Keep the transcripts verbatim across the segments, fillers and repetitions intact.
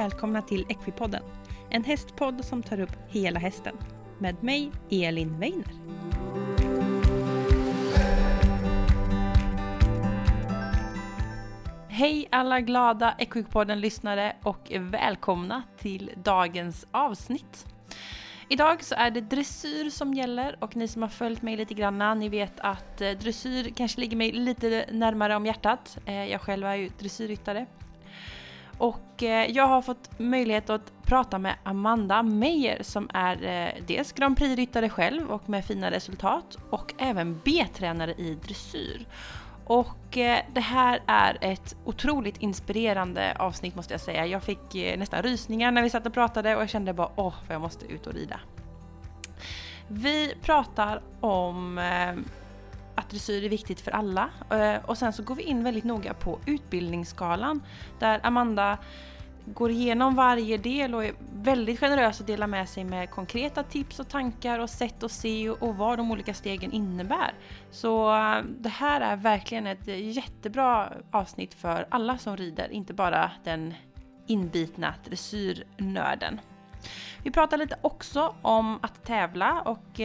Välkomna till Equipodden, en hästpodd som tar upp hela hästen. Med mig, Elin Weiner. Hej alla glada Equipodden-lyssnare och välkomna till dagens avsnitt. Idag så är det dressyr som gäller och ni som har följt mig lite granna, ni vet att dressyr kanske ligger mig lite närmare om hjärtat. Jag själv är ju dressyrryttare. Och jag har fått möjlighet att prata med Amanda Meyer som är dels Grand Prix-ryttare själv och med fina resultat och även B-tränare i dressyr. Och det här är ett otroligt inspirerande avsnitt måste jag säga. Jag fick nästan rysningar när vi satt och pratade och jag kände bara åh, för jag måste ut och rida. Vi pratar om att dressyr är viktigt för alla och sen så går vi in väldigt noga på utbildningsskalan där Amanda går igenom varje del och är väldigt generös att dela med sig med konkreta tips och tankar och sätt att se och vad de olika stegen innebär. Så det här är verkligen ett jättebra avsnitt för alla som rider, inte bara den inbitna dressyrnörden. Vi pratar lite också om att tävla och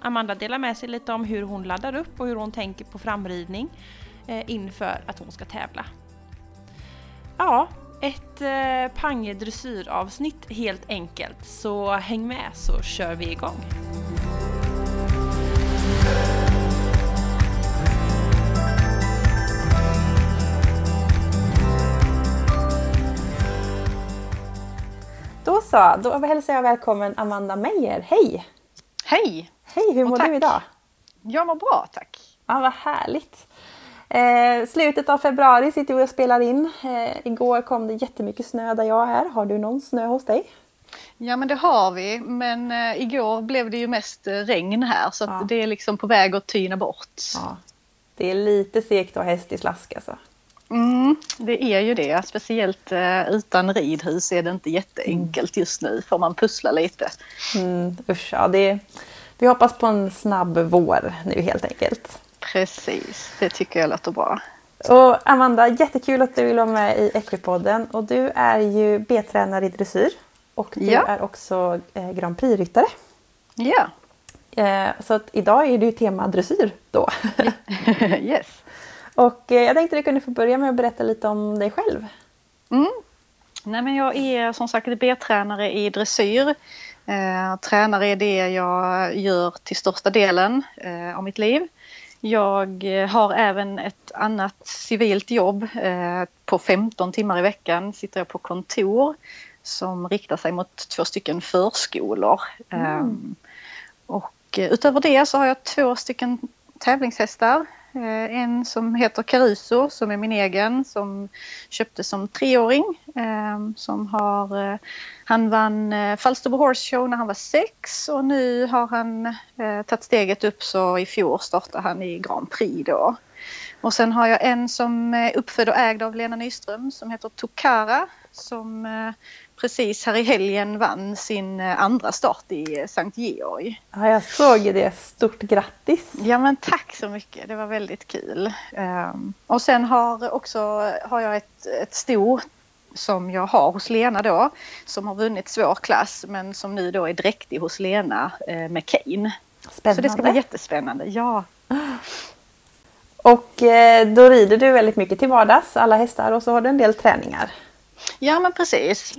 Amanda delar med sig lite om hur hon laddar upp och hur hon tänker på framridning inför att hon ska tävla. Ja, ett pangdressyravsnitt helt enkelt, så häng med så kör vi igång. Då så, då hälsar jag välkommen Amanda Meyer. Hej! Hej! Hej, hur mår du idag? Jag mår bra, tack. Ja, vad härligt. Eh, slutet av februari sitter vi och spelar in. Eh, igår kom det jättemycket snö där jag är här. Har du någon snö hos dig? Ja, men det har vi. Men eh, igår blev det ju mest eh, regn här. Så ja. Att det är liksom på väg att tyna bort. Ja. Det är lite segt och häst i slask alltså. Mm, det är ju det. Speciellt eh, utan ridhus är det inte jätteenkelt just nu. Får man pussla lite. Mm, usch, ja, det, vi hoppas på en snabb vår nu helt enkelt. Precis, det tycker jag låter bra. Och Amanda, jättekul att du vill vara med i Equipodden. Och du är ju B-tränare i dressyr. Och du ja. är också eh, Grand Prix-ryttare. Ja. Eh, så att idag är det ju tema dressyr då. Yes. Och eh, jag tänkte att du kunde få börja med att berätta lite om dig själv. Mm. Nej, men jag är som sagt B-tränare i dressyr. Eh, tränare är det jag gör till största delen eh, av mitt liv. Jag har även ett annat civilt jobb eh, på femton timmar i veckan sitter jag på kontor som riktar sig mot två stycken förskolor. Mm. Ehm, och utöver det så har jag två stycken tävlingshästar. Eh, en som heter Caruso som är min egen som köptes som treåring. Eh, som har, eh, han vann eh, Falsterbo Horse Show när han var sex och nu har han eh, tagit steget upp så i fjol startade han i Grand Prix då. Och sen har jag en som är uppfödd och ägd av Lena Nyström som heter Tokara som eh, precis här i helgen vann sin andra start i Sankt Georg. Ja, jag såg det. Stort grattis! Ja, men tack så mycket. Det var väldigt kul. Um, och sen har, också, har jag ett, ett sto som jag har hos Lena då. Som har vunnit svår klass men som nu då är dräktig hos Lena eh, med Kane. Spännande. Så det ska bli jättespännande, ja. Och eh, då rider du väldigt mycket till vardags, alla hästar och så har du en del träningar. Ja, men precis.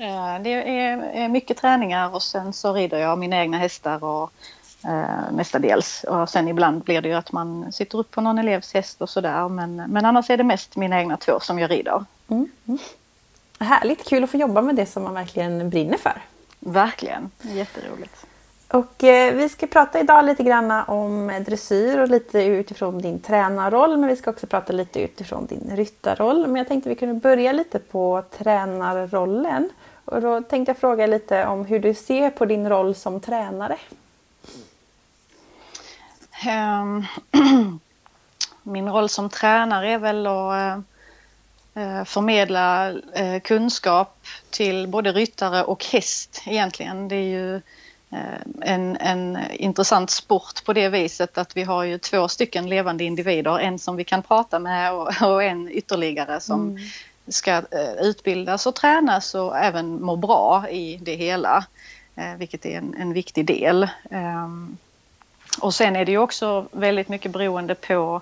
Det är mycket träningar och sen så rider jag mina egna hästar och eh, mestadels. Och sen ibland blir det ju att man sitter upp på någon elevs häst och sådär. Men, men annars är det mest mina egna två som jag rider. Mm. Mm. Härligt, kul att få jobba med det som man verkligen brinner för. Verkligen, jätteroligt. Och eh, vi ska prata idag lite grann om dressyr och lite utifrån din tränarroll. Men vi ska också prata lite utifrån din ryttarroll. Men jag tänkte vi kunde börja lite på tränarrollen. Och då tänkte jag fråga lite om hur du ser på din roll som tränare. Min roll som tränare är väl att förmedla kunskap till både ryttare och häst egentligen. Det är ju En, en intressant sport på det viset att vi har ju två stycken levande individer, en som vi kan prata med och, och en ytterligare som ska utbildas och tränas och även må bra i det hela, vilket är en, en viktig del. Och sen är det ju också väldigt mycket beroende på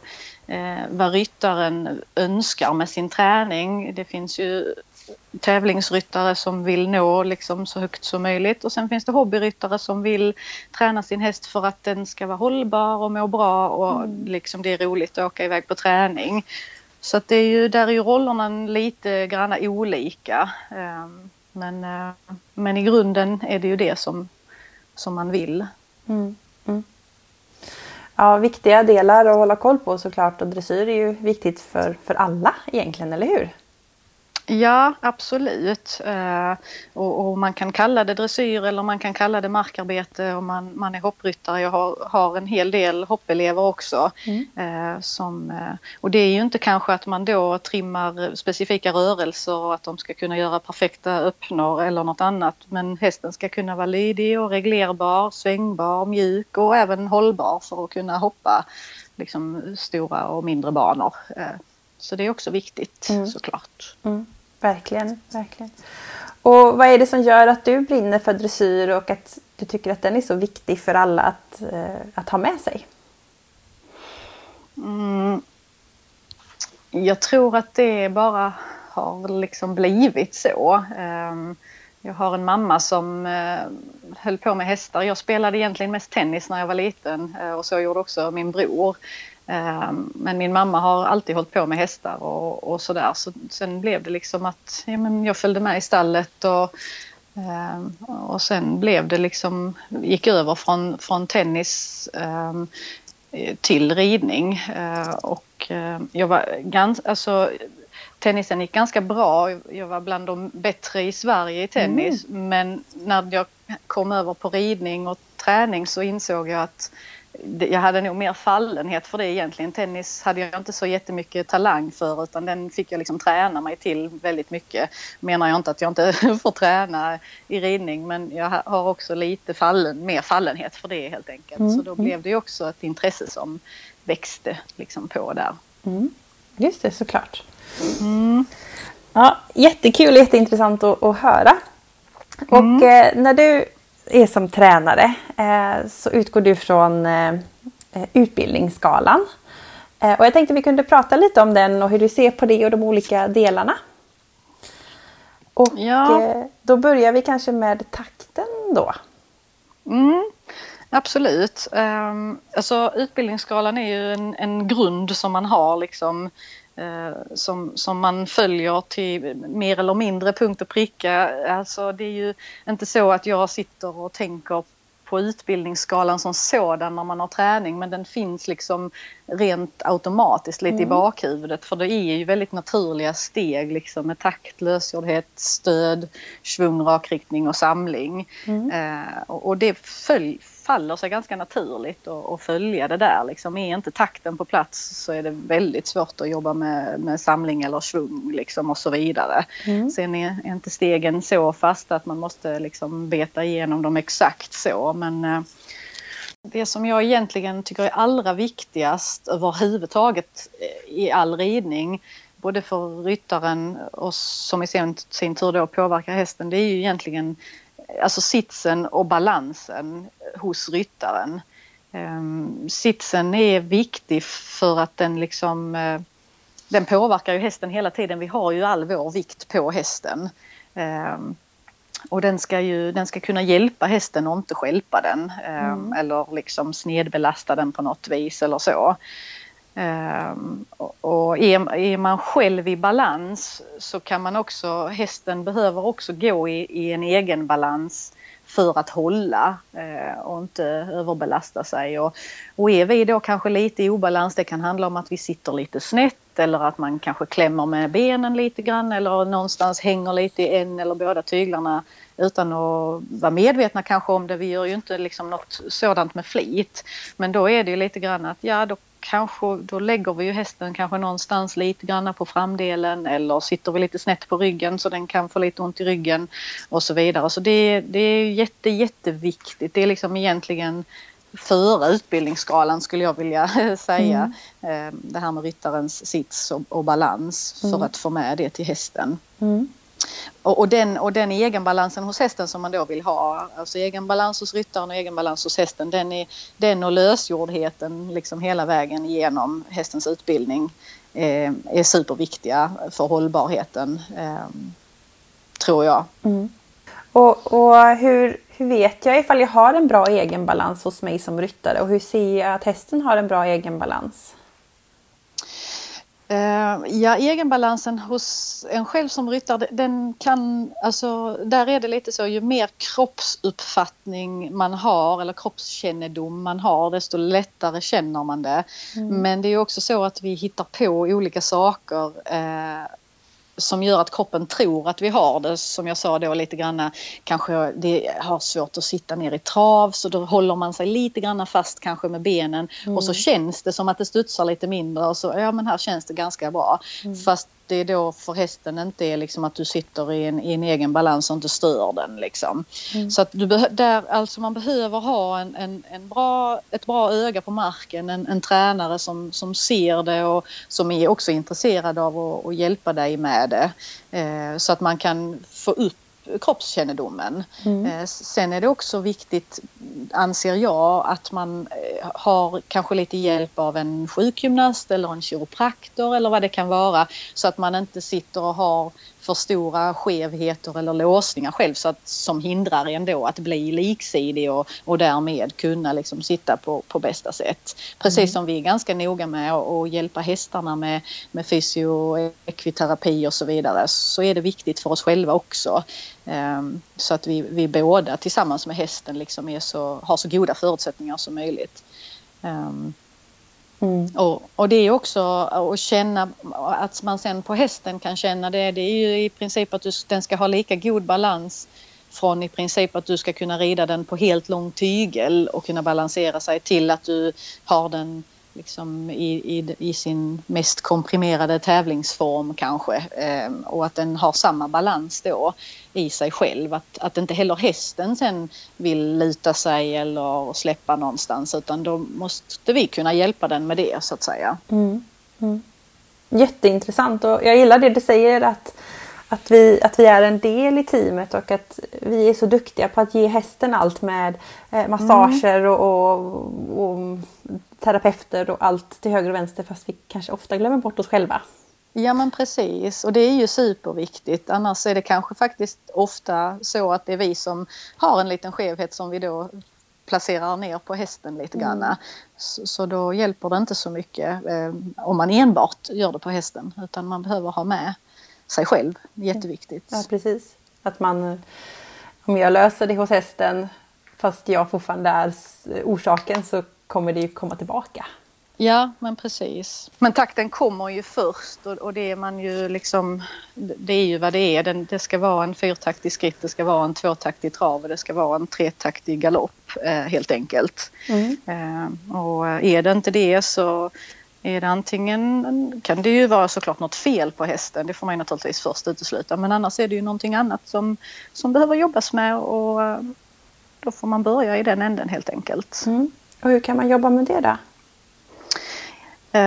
vad ryttaren önskar med sin träning. Det finns ju tävlingsryttare som vill nå liksom så högt som möjligt, och sen finns det hobbyryttare som vill träna sin häst för att den ska vara hållbar och må bra och liksom det är roligt att åka iväg på träning. Så att det är ju, där är ju rollerna lite granna olika, men, men i grunden är det ju det som, som man vill. Mm. Mm. Ja, viktiga delar att hålla koll på såklart, och dressyr är ju viktigt för, för alla egentligen, eller hur? Ja, absolut. Och, och man kan kalla det dressyr eller man kan kalla det markarbete, och man, man är hoppryttare. Jag har, har en hel del hoppelever också. Mm. Som, och det är ju inte kanske att man då trimmar specifika rörelser och att de ska kunna göra perfekta öppnor eller något annat. Men hästen ska kunna vara lydig och reglerbar, svängbar, mjuk och även hållbar för att kunna hoppa liksom stora och mindre banor. Så det är också viktigt, mm. såklart. Mm. Verkligen, verkligen. Och vad är det som gör att du brinner för dressyr och att du tycker att den är så viktig för alla att, att ha med sig? Mm. Jag tror att det bara har liksom blivit så. Jag har en mamma som höll på med hästar. Jag spelade egentligen mest tennis när jag var liten, och så gjorde också min bror. Men min mamma har alltid hållit på med hästar och, och sådär. Så sen blev det liksom att ja, men jag följde med i stallet och, och sen blev det liksom, gick över från, från tennis till ridning. Och jag var ganska, alltså tennisen gick ganska bra. Jag var bland de bättre i Sverige i tennis. Mm. Men när jag kom över på ridning och träning så insåg jag att jag hade nog mer fallenhet för det egentligen. Tennis hade jag inte så jättemycket talang för, utan den fick jag liksom träna mig till väldigt mycket. Menar jag inte att jag inte får träna i ridning, men jag har också lite fallen, mer fallenhet för det helt enkelt. Mm. Så då blev det ju också ett intresse som växte liksom på där. Mm. Just det, såklart. Mm. Ja, jättekul, jätteintressant att, att höra. Och mm. eh, när du är som tränare så utgår du från utbildningsskalan. Och jag tänkte vi kunde prata lite om den och hur du ser på det och de olika delarna. Och ja. Då börjar vi kanske med takten då. Mm, absolut. Alltså, utbildningsskalan är ju en, en grund som man har liksom. Som, som man följer till mer eller mindre punkt och pricka. Alltså det är ju inte så att jag sitter och tänker på utbildningsskalan som sådan när man har träning, men den finns liksom rent automatiskt lite mm. i bakhuvudet, för det är ju väldigt naturliga steg liksom, med takt, lösgjordhet, stöd, svung, rakriktning och samling. Mm. Eh, och det följ, faller sig ganska naturligt att följa det där. Liksom, är inte takten på plats så är det väldigt svårt att jobba med, med samling eller svung liksom, och så vidare. Mm. Sen är, är inte stegen så fasta att man måste liksom, beta igenom dem exakt så, men eh, det som jag egentligen tycker är allra viktigast överhuvudtaget i all ridning, både för ryttaren och som i sin, sin tur då påverkar hästen, det är ju egentligen alltså sitsen och balansen hos ryttaren. Um, sitsen är viktig för att den liksom uh, den påverkar ju hästen hela tiden. Vi har ju all vår vikt på hästen. Um, Och den ska, ju, den ska kunna hjälpa hästen och inte stjälpa den. Mm. Eller liksom snedbelasta den på något vis eller så. Och är, är man själv i balans så kan man också, hästen behöver också gå i, i en egen balans för att hålla och inte överbelasta sig. Och, och är vi då kanske lite i obalans, det kan handla om att vi sitter lite snett, eller att man kanske klämmer med benen lite grann, eller någonstans hänger lite i en eller båda tyglarna utan att vara medvetna kanske om det. Vi gör ju inte liksom något sådant med flit, men då är det ju lite grann att ja, då kanske då lägger vi ju hästen kanske någonstans lite grann på framdelen, eller sitter vi lite snett på ryggen så den kan få lite ont i ryggen och så vidare. Så det, det är jätte jätteviktigt. Det är liksom egentligen före utbildningsskalan skulle jag vilja säga. Mm. Det här med ryttarens sits och, och balans för mm. att få med det till hästen. Mm. Och, och, den, och den egenbalansen hos hästen som man då vill ha, alltså egenbalans hos ryttaren och egenbalans hos hästen, den, är, den och lösgjordheten liksom hela vägen genom hästens utbildning eh, är superviktiga för hållbarheten, eh, tror jag. Mm. Och, och hur, hur vet jag ifall jag har en bra egenbalans hos mig som ryttare, och hur ser jag att hästen har en bra egenbalans? Ja, egenbalansen hos en själv som ryttare, den kan, alltså, där är det lite så, ju mer kroppsuppfattning man har eller kroppskännedom man har, desto lättare känner man det. Mm. Men det är ju också så att vi hittar på olika saker eh, som gör att kroppen tror att vi har det. Som jag sa då lite grann, kanske det har svårt att sitta ner i trav, så då håller man sig lite grann fast kanske med benen. Mm. Och så känns det som att det studsar lite mindre, och så ja, men här känns det ganska bra. Mm. Fast det är då för hästen inte är liksom att du sitter i en, i en egen balans och inte stör den liksom. Mm. Så att du be- där, alltså man behöver ha en, en, en bra, ett bra öga på marken, en, en tränare som, som ser det och som är också intresserad av att, att hjälpa dig med det. Eh, så att man kan få upp kroppskännedomen. Mm. Eh, sen är det också viktigt, anser jag, att man har kanske lite hjälp av en sjukgymnast eller en kiropraktor eller vad det kan vara, så att man inte sitter och har för stora skevheter eller låsningar själv, så att, som hindrar ändå att bli liksidig och, och därmed kunna liksom sitta på, på bästa sätt. Precis mm. som vi är ganska noga med att hjälpa hästarna med, med fysio, ekviterapi och så vidare, så är det viktigt för oss själva också. Um, så att vi, vi båda tillsammans med hästen liksom är så, har så goda förutsättningar som möjligt. Um, Mm. Och, och det är också att känna att man sen på hästen kan känna det. Det är ju i princip att du, den ska ha lika god balans från i princip att du ska kunna rida den på helt lång tygel och kunna balansera sig till att du har den liksom i, i, i sin mest komprimerade tävlingsform kanske. Ehm, och att den har samma balans då i sig själv. Att, att inte heller hästen sen vill luta sig eller släppa någonstans, utan då måste vi kunna hjälpa den med det, så att säga. Mm. Mm. Jätteintressant, och jag gillar det du säger, att, att, vi, att vi är en del i teamet och att vi är så duktiga på att ge hästen allt med eh, massager mm. och, och, och terapeuter och allt till höger och vänster, fast vi kanske ofta glömmer bort oss själva. Ja, men precis, och det är ju superviktigt, annars är det kanske faktiskt ofta så att det är vi som har en liten skevhet som vi då placerar ner på hästen lite grann. Mm. Så, så då hjälper det inte så mycket eh, om man enbart gör det på hästen, utan man behöver ha med sig själv, jätteviktigt. Ja, precis, att man, om jag löser det hos hästen fast jag fortfarande är orsaken, så kommer det ju komma tillbaka. Ja, men precis. Men takten kommer ju först, och, och det är man ju liksom, det är ju vad det är. Den, det ska vara en fyrtaktig skritt, det ska vara en tvåtaktig trav och det ska vara en tretaktig galopp eh, helt enkelt. Mm. Eh, och är det inte det, så är det antingen, kan det ju vara såklart något fel på hästen, det får man ju naturligtvis först utesluta, men annars är det ju någonting annat som, som behöver jobbas med, och då får man börja i den änden helt enkelt. Mm. Och hur kan man jobba med det då? Uh,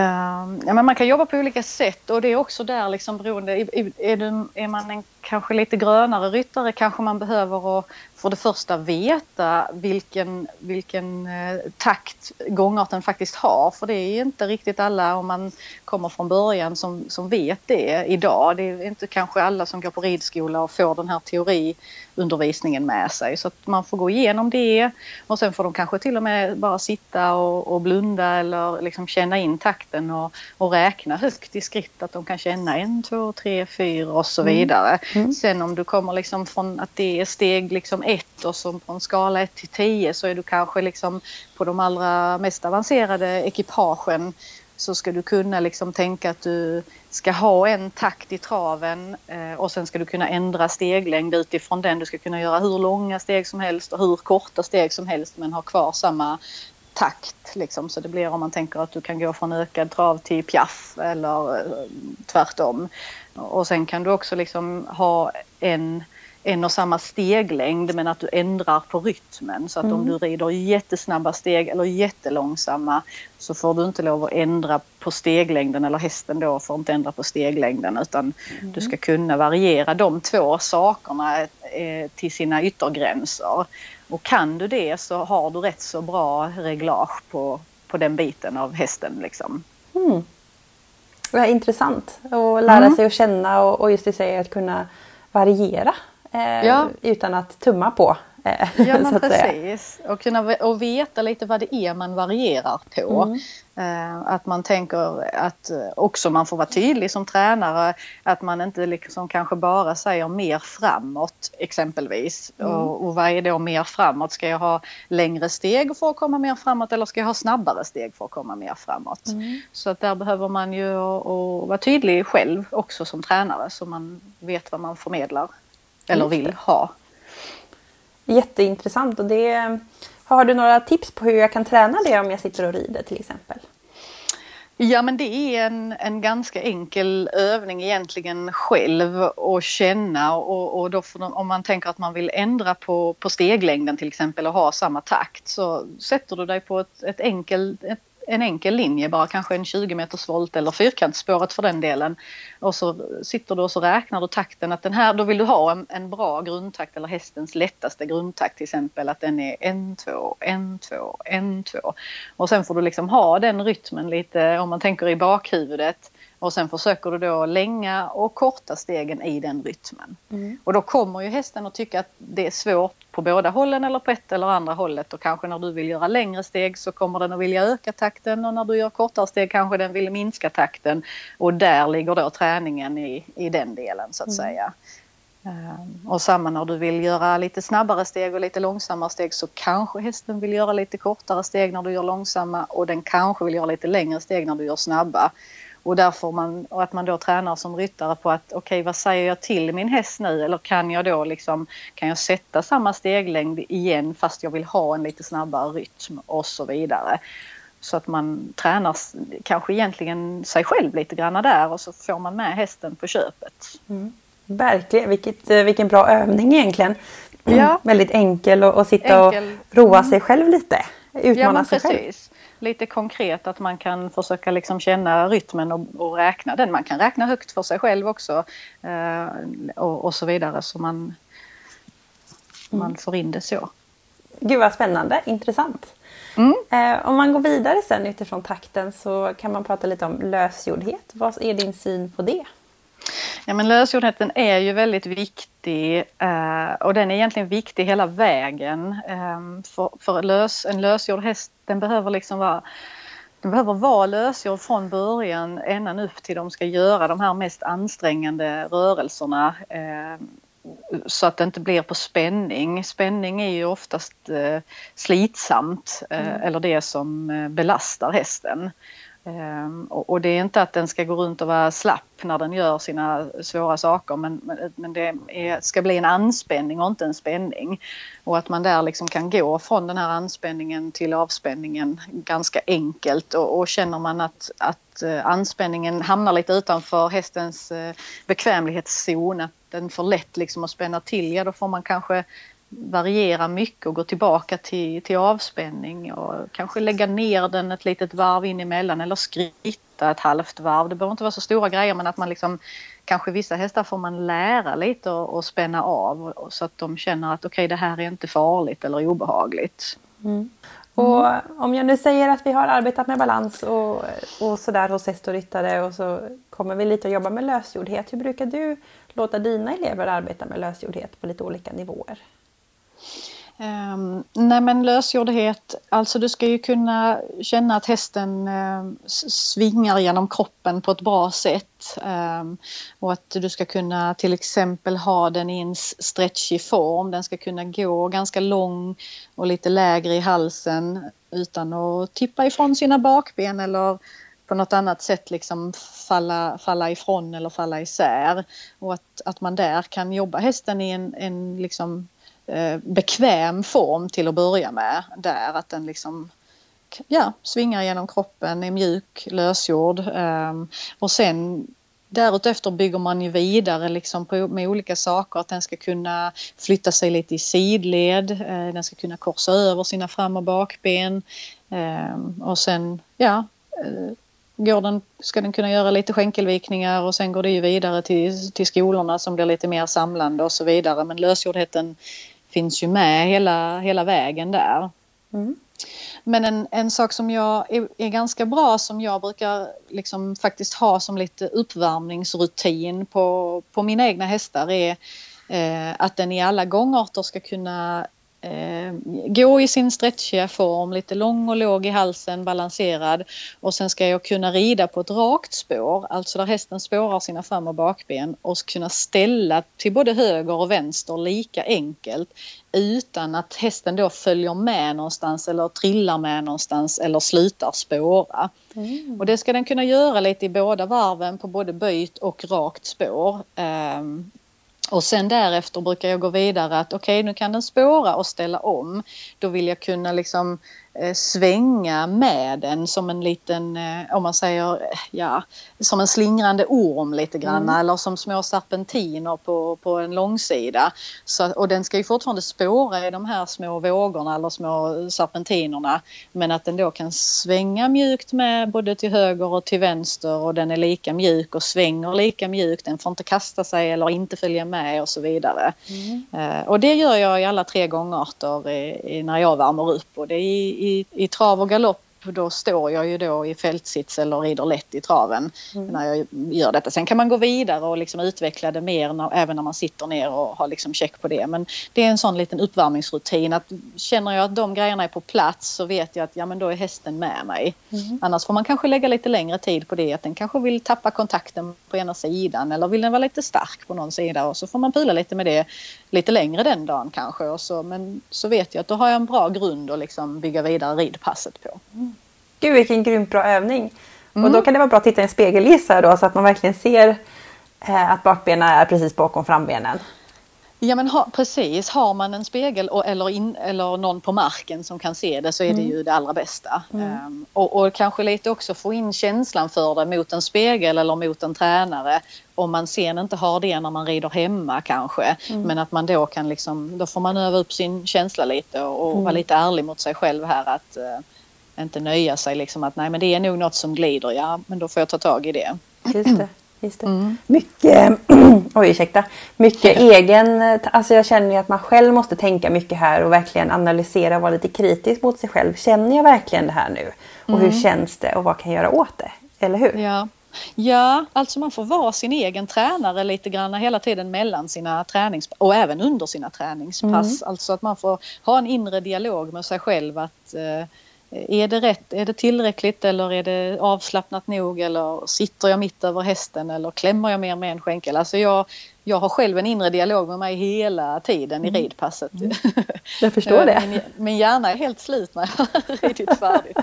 ja, men man kan jobba på olika sätt, och det är också där liksom beroende, är, är, du, är man en kanske lite grönare ryttare, kanske man behöver att för det första veta vilken, vilken eh, takt gångarten faktiskt har, för det är inte riktigt alla, om man kommer från början, som, som vet det idag. Det är inte kanske alla som går på ridskola och får den här teoriundervisningen med sig, så att man får gå igenom det, och sen får de kanske till och med bara sitta och, och blunda eller liksom känna in takten och, och räkna högt i skritt, att de kan känna en, två, tre, fyra och så vidare. Mm. Sen om du kommer liksom från att det är steg liksom ett, och som på en skala ett till tio, så är du kanske liksom på de allra mest avancerade ekipagen, så ska du kunna liksom tänka att du ska ha en takt i traven, och sen ska du kunna ändra steglängd utifrån den. Du ska kunna göra hur långa steg som helst och hur korta steg som helst, men ha kvar samma takt liksom. Så det blir, om man tänker att du kan gå från ökad trav till piaff eller tvärtom. Och sen kan du också liksom ha en en och samma steglängd, men att du ändrar på rytmen. Så att mm. om du rider jättesnabba steg eller jättelångsamma, så får du inte lov att ändra på steglängden, eller hästen då får inte ändra på steglängden, utan mm. du ska kunna variera de två sakerna eh, till sina yttergränser. Och kan du det, så har du rätt så bra reglage på, på den biten av hästen. Liksom. Mm. Det är intressant att lära mm. sig att känna och, och just det säger att kunna variera. Eh, ja. Utan att tumma på. Eh, ja, men precis. Och, kunna, och veta lite vad det är man varierar på. Mm. Eh, att man tänker att också man får vara tydlig som tränare. Att man inte liksom kanske bara säger mer framåt exempelvis. Mm. Och, och vad är då mer framåt? Ska jag ha längre steg för att komma mer framåt? Eller ska jag ha snabbare steg för att komma mer framåt? Mm. Så att där behöver man ju och vara tydlig själv också som tränare. Så man vet vad man förmedlar. Eller vill ha. Jätteintressant. Och det, har du några tips på hur jag kan träna det om jag sitter och rider till exempel? Ja, men det är en, en ganska enkel övning egentligen själv att känna. Och, och då får de, om man tänker att man vill ändra på, på steglängden till exempel och ha samma takt. Så sätter du dig på ett, ett enkelt... Ett, en enkel linje, bara kanske en tjugo meters volt eller fyrkantsspåret för den delen, och så sitter du och så räknar du takten att den här, då vill du ha en, en bra grundtakt eller hästens lättaste grundtakt till exempel, att den är en, två, en, två, en, två, och sen får du liksom ha den rytmen lite om man tänker i bakhuvudet, och sen försöker du då länga och korta stegen i den rytmen. Mm. Och då kommer ju hästen att tycka att det är svårt på båda hållen eller på ett eller andra hållet. Och kanske när du vill göra längre steg så kommer den att vilja öka takten. Och när du gör kortare steg kanske den vill minska takten. Och där ligger då träningen i, i den delen så att mm. säga. Och samma när du vill göra lite snabbare steg och lite långsammare steg, så kanske hästen vill göra lite kortare steg när du gör långsamma. Och den kanske vill göra lite längre steg när du gör snabba. Och därför man, och att man då tränar som ryttare på att okej, okay, vad säger jag till min häst nu? Eller kan jag då liksom, kan jag sätta samma steglängd igen fast jag vill ha en lite snabbare rytm och så vidare. Så att man tränar kanske egentligen sig själv lite grann där, och så får man med hästen på köpet. Mm. Verkligen, vilket, vilken bra övning egentligen. Ja. Väldigt enkel och, och sitta enkel. Och roa sig själv lite. Utmana ja, men sig precis. Själv. Lite konkret att man kan försöka liksom känna rytmen och, och räkna den. Man kan räkna högt för sig själv också eh, och, och så vidare. Så man, mm. man får in det så. Gud vad spännande, intressant. Mm. Eh, om man går vidare sen utifrån takten så kan man prata lite om lösgjordhet. Vad är din syn på det? Ja, men lösgjordheten är ju väldigt viktig eh, och den är egentligen viktig hela vägen. Eh, för för lös, en lösgjord häst, den behöver liksom vara, den behöver vara lösgjord från början ända upp till de ska göra de här mest ansträngande rörelserna. Eh, så att det inte blir på spänning. Spänning är ju oftast eh, slitsamt eh, mm. eller det som belastar hästen. Och det är inte att den ska gå runt och vara slapp när den gör sina svåra saker, men, men det är, ska bli en anspänning och inte en spänning. Och att man där liksom kan gå från den här anspänningen till avspänningen ganska enkelt. Och, och känner man att, att anspänningen hamnar lite utanför hästens bekvämlighetszon, att den får lätt liksom att spänna till, ja, då får man kanske variera mycket och gå tillbaka till, till avspänning och kanske lägga ner den ett litet varv in emellan eller skritta ett halvt varv. Det behöver inte vara så stora grejer, men att man liksom, kanske vissa hästar får man lära lite och, och spänna av och, så att de känner att okej, okay, det här är inte farligt eller obehagligt. Mm. Och om jag nu säger att vi har arbetat med balans och, och sådär hos häst och ryttare, och så kommer vi lite att jobba med lösgjordhet. Hur brukar du låta dina elever arbeta med lösgjordhet på lite olika nivåer? Um, nej men lösgjordhet, alltså du ska ju kunna känna att hästen uh, svingar genom kroppen på ett bra sätt, um, och att du ska kunna till exempel ha den i en stretchig form, den ska kunna gå ganska lång och lite lägre i halsen utan att tippa ifrån sina bakben eller på något annat sätt liksom falla, falla ifrån eller falla isär, och att, att man där kan jobba hästen i en, en liksom bekväm form till att börja med, där att den liksom ja, svingar genom kroppen, är mjuk, lösgjord, och sen därefter bygger man ju vidare liksom på, med olika saker. Att den ska kunna flytta sig lite i sidled. Eh, den ska kunna korsa över sina fram- och bakben. Eh, och sen, ja... Eh, Går den, ska den kunna göra lite skänkelvikningar och sen går det ju vidare till, till skolorna som blir lite mer samlande och så vidare. Men lösgjordheten finns ju med hela, hela vägen där. Mm. Men en, en sak som jag är, är ganska bra som jag brukar liksom faktiskt ha som lite uppvärmningsrutin på, på mina egna hästar är eh, att den i alla gångarter ska kunna gå i sin stretchiga form, lite lång och låg i halsen, balanserad. Och sen ska jag kunna rida på ett rakt spår, alltså där hästen spårar sina fram- och bakben. Och kunna ställa till både höger och vänster lika enkelt utan att hästen då följer med någonstans eller trillar med någonstans eller slutar spåra. Mm. Och det ska den kunna göra lite i båda varven på både böjt och rakt spår. Um, Och sen därefter brukar jag gå vidare att okej, nu kan den spåra och ställa om. Då vill jag kunna liksom eh, svänga med den som en liten, eh, om man säger, ja, som en slingrande orm lite grann. Mm. Eller som små serpentiner på, på en långsida. Så, och den ska ju fortfarande spåra i de här små vågorna eller små serpentinerna. Men att den då kan svänga mjukt med både till höger och till vänster. Och den är lika mjuk och svänger lika mjukt. Den får inte kasta sig eller inte följa med. Och så vidare. Mm. Uh, och det gör jag i alla tre gångarter i, i, när jag värmer upp. Och det i, i, i trav och galopp då står jag ju då i fältsits eller rider lätt i traven mm. när jag gör detta. Sen kan man gå vidare och liksom utveckla det mer när, även när man sitter ner och har liksom check på det. Men det är en sån liten uppvärmningsrutin att känner jag att de grejerna är på plats så vet jag att ja, men då är hästen med mig. Mm. Annars får man kanske lägga lite längre tid på det. Att den kanske vill tappa kontakten på ena sidan eller vill den vara lite stark på någon sida och så får man pula lite med det lite längre den dagen kanske. Och så, men så vet jag att då har jag en bra grund att liksom bygga vidare ridpasset på. Gud, vilken grymt bra övning. Mm. Och då kan det vara bra att titta i en spegelhiss här då, så att man verkligen ser eh, att bakbenen är precis bakom frambenen. Ja men ha, precis, har man en spegel och, eller, in, eller någon på marken som kan se det så är det mm. ju det allra bästa. Mm. Um, och, och kanske lite också få in känslan för det mot en spegel eller mot en tränare. Om man sen inte har det när man rider hemma kanske. Mm. Men att man då kan liksom, då får man öva upp sin känsla lite och, och mm. vara lite ärlig mot sig själv här att... Uh, inte nöja sig liksom att nej men det är nog något som glider, ja men då får jag ta tag i det. Just det, just det. Mm. Mycket, oj ursäkta, mycket egen, alltså jag känner ju att man själv måste tänka mycket här och verkligen analysera och vara lite kritisk mot sig själv. Känner jag verkligen det här nu? Och mm. hur känns det och vad kan jag göra åt det? Eller hur? Ja. Ja, alltså man får vara sin egen tränare lite grann hela tiden mellan sina träningspass och även under sina träningspass. Mm. Alltså att man får ha en inre dialog med sig själv att eh, är det rätt, är det tillräckligt eller är det avslappnat nog eller sitter jag mitt över hästen eller klämmer jag mer med en skänkel? Alltså jag, jag har själv en inre dialog med mig hela tiden i ridpasset. Mm. Jag förstår det. Min, min hjärna är helt slut när jag har ridit färdigt.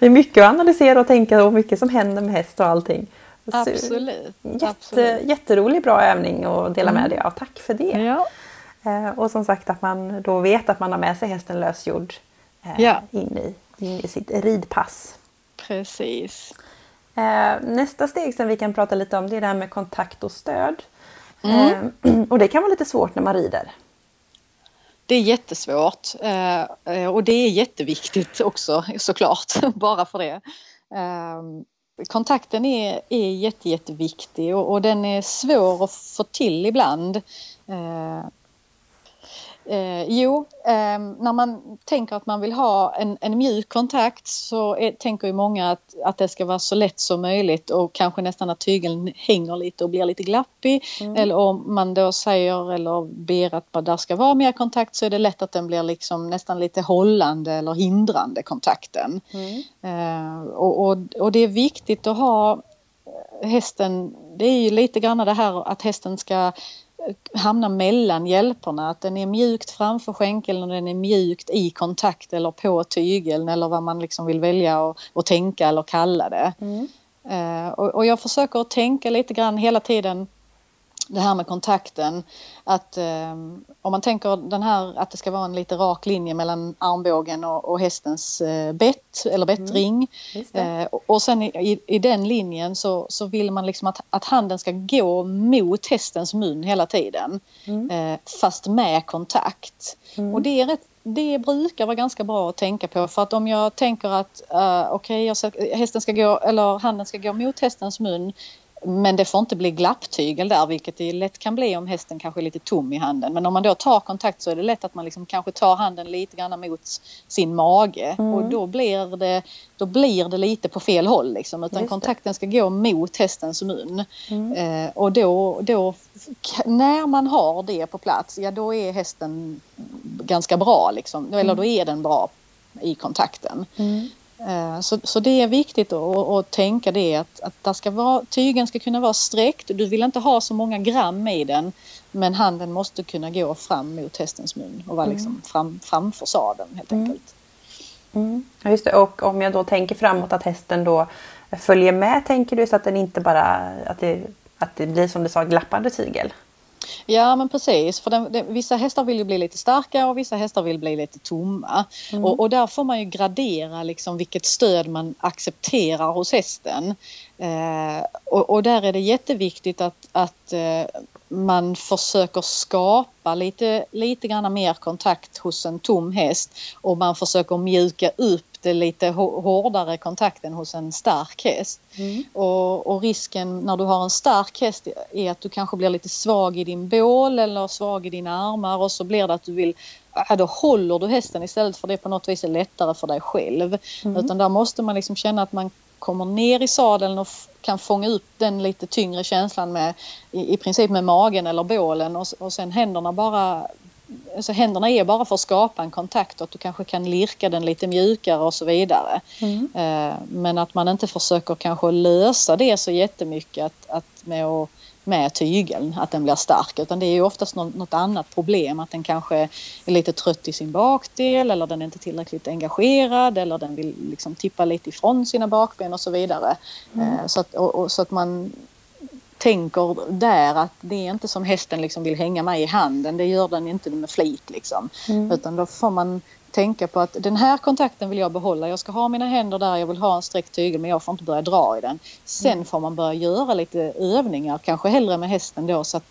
Det är mycket att analysera och tänka och mycket som händer med häst och allting. Så absolut. Jätte, absolut. Jätterolig bra övning att dela med dig av. Tack för det. Ja. Och som sagt att man då vet att man har med sig hästen lösgjord eh, ja. in, i, in i sitt ridpass. Precis. Eh, nästa steg som vi kan prata lite om det är det här med kontakt och stöd. Mm. Eh, och det kan vara lite svårt när man rider. Det är jättesvårt eh, och det är jätteviktigt också såklart, bara för det. Eh, kontakten är, är jätte, jätteviktig och, och den är svår att få till ibland. Eh, Eh, jo, eh, när man tänker att man vill ha en, en mjuk kontakt så är, tänker ju många att, att det ska vara så lätt som möjligt och kanske nästan att tygeln hänger lite och blir lite glappig. Mm. Eller om man då säger eller ber att man där ska vara mer kontakt så är det lätt att den blir liksom nästan lite hållande eller hindrande kontakten. Mm. Eh, och, och, och det är viktigt att ha hästen, det är ju lite grann det här att hästen ska hamna mellan hjälperna, att den är mjukt framför skänkeln och den är mjukt i kontakt eller på tygeln eller vad man liksom vill välja och, och tänka eller kalla det. Mm. Uh, och, och jag försöker att tänka lite grann hela tiden det här med kontakten, att eh, om man tänker den här, att det ska vara en lite rak linje mellan armbågen och, och hästens eh, bett eller bettring. Mm. Eh, och, och sen i, i den linjen så, så vill man liksom att, att handen ska gå mot hästens mun hela tiden. Mm. Eh, fast med kontakt. Mm. Och det är rätt. Det brukar vara ganska bra att tänka på, för att om jag tänker att uh, okej, okay, hästen ska gå eller handen ska gå mot hästens mun, men det får inte bli glapptygel där, vilket det lätt kan bli om hästen kanske är lite tom i handen. Men om man då tar kontakt så är det lätt att man liksom kanske tar handen lite grann mot sin mage. Mm. Och då blir, det, då blir det lite på fel håll liksom. Utan kontakten ska gå mot hästens mun. Mm. Eh, och då, då, när man har det på plats, ja då är hästen ganska bra liksom. Eller mm. då är den bra i kontakten. Mm. Så, så det är viktigt att tänka det, att, att det ska vara, tygen ska kunna vara sträckt. Du vill inte ha så många gram i den, men handen måste kunna gå fram mot hästens mun och vara mm. liksom fram, framför sadeln helt mm. enkelt. Mm. Ja, just det. Och om jag då tänker framåt, att hästen då följer med, tänker du, så att den inte bara, att det, att det blir som du sa, glappande tygel? Ja, men precis. För den, den, vissa hästar vill ju bli lite starka och vissa hästar vill bli lite tomma. Mm. Och, och där får man ju gradera liksom vilket stöd man accepterar hos hästen. Eh, och, och där är det jätteviktigt att, att eh, man försöker skapa lite, lite grann mer kontakt hos en tom häst. Och man försöker mjuka upp det lite hårdare kontakten hos en stark häst. Mm. Och, och risken när du har en stark häst är att du kanske blir lite svag i din bål eller svag i dina armar, och så blir det att du vill, ja, då håller du hästen istället för det på något vis är lättare för dig själv. Mm. Utan där måste man liksom känna att man kommer ner i sadeln och f- kan fånga upp den lite tyngre känslan med i, i princip med magen eller bålen, och, och sen händerna bara så händerna är bara för att skapa en kontakt, och att du kanske kan lirka den lite mjukare och så vidare. Mm. Men att man inte försöker kanske lösa det så jättemycket att, att med, med tygeln, att den blir stark, utan det är ju oftast något, något annat problem, att den kanske är lite trött i sin bakdel, eller den är inte tillräckligt engagerad, eller den vill liksom tippa lite ifrån sina bakben och så vidare. Mm. Så att, och, och, så att man tänker där att det är inte som hästen liksom vill hänga med i handen. Det gör den inte med flit liksom. Mm. Utan då får man tänka på att den här kontakten vill jag behålla. Jag ska ha mina händer där, jag vill ha en sträckt tygel, men jag får inte börja dra i den. Sen mm. får man börja göra lite övningar, kanske hellre med hästen då, så att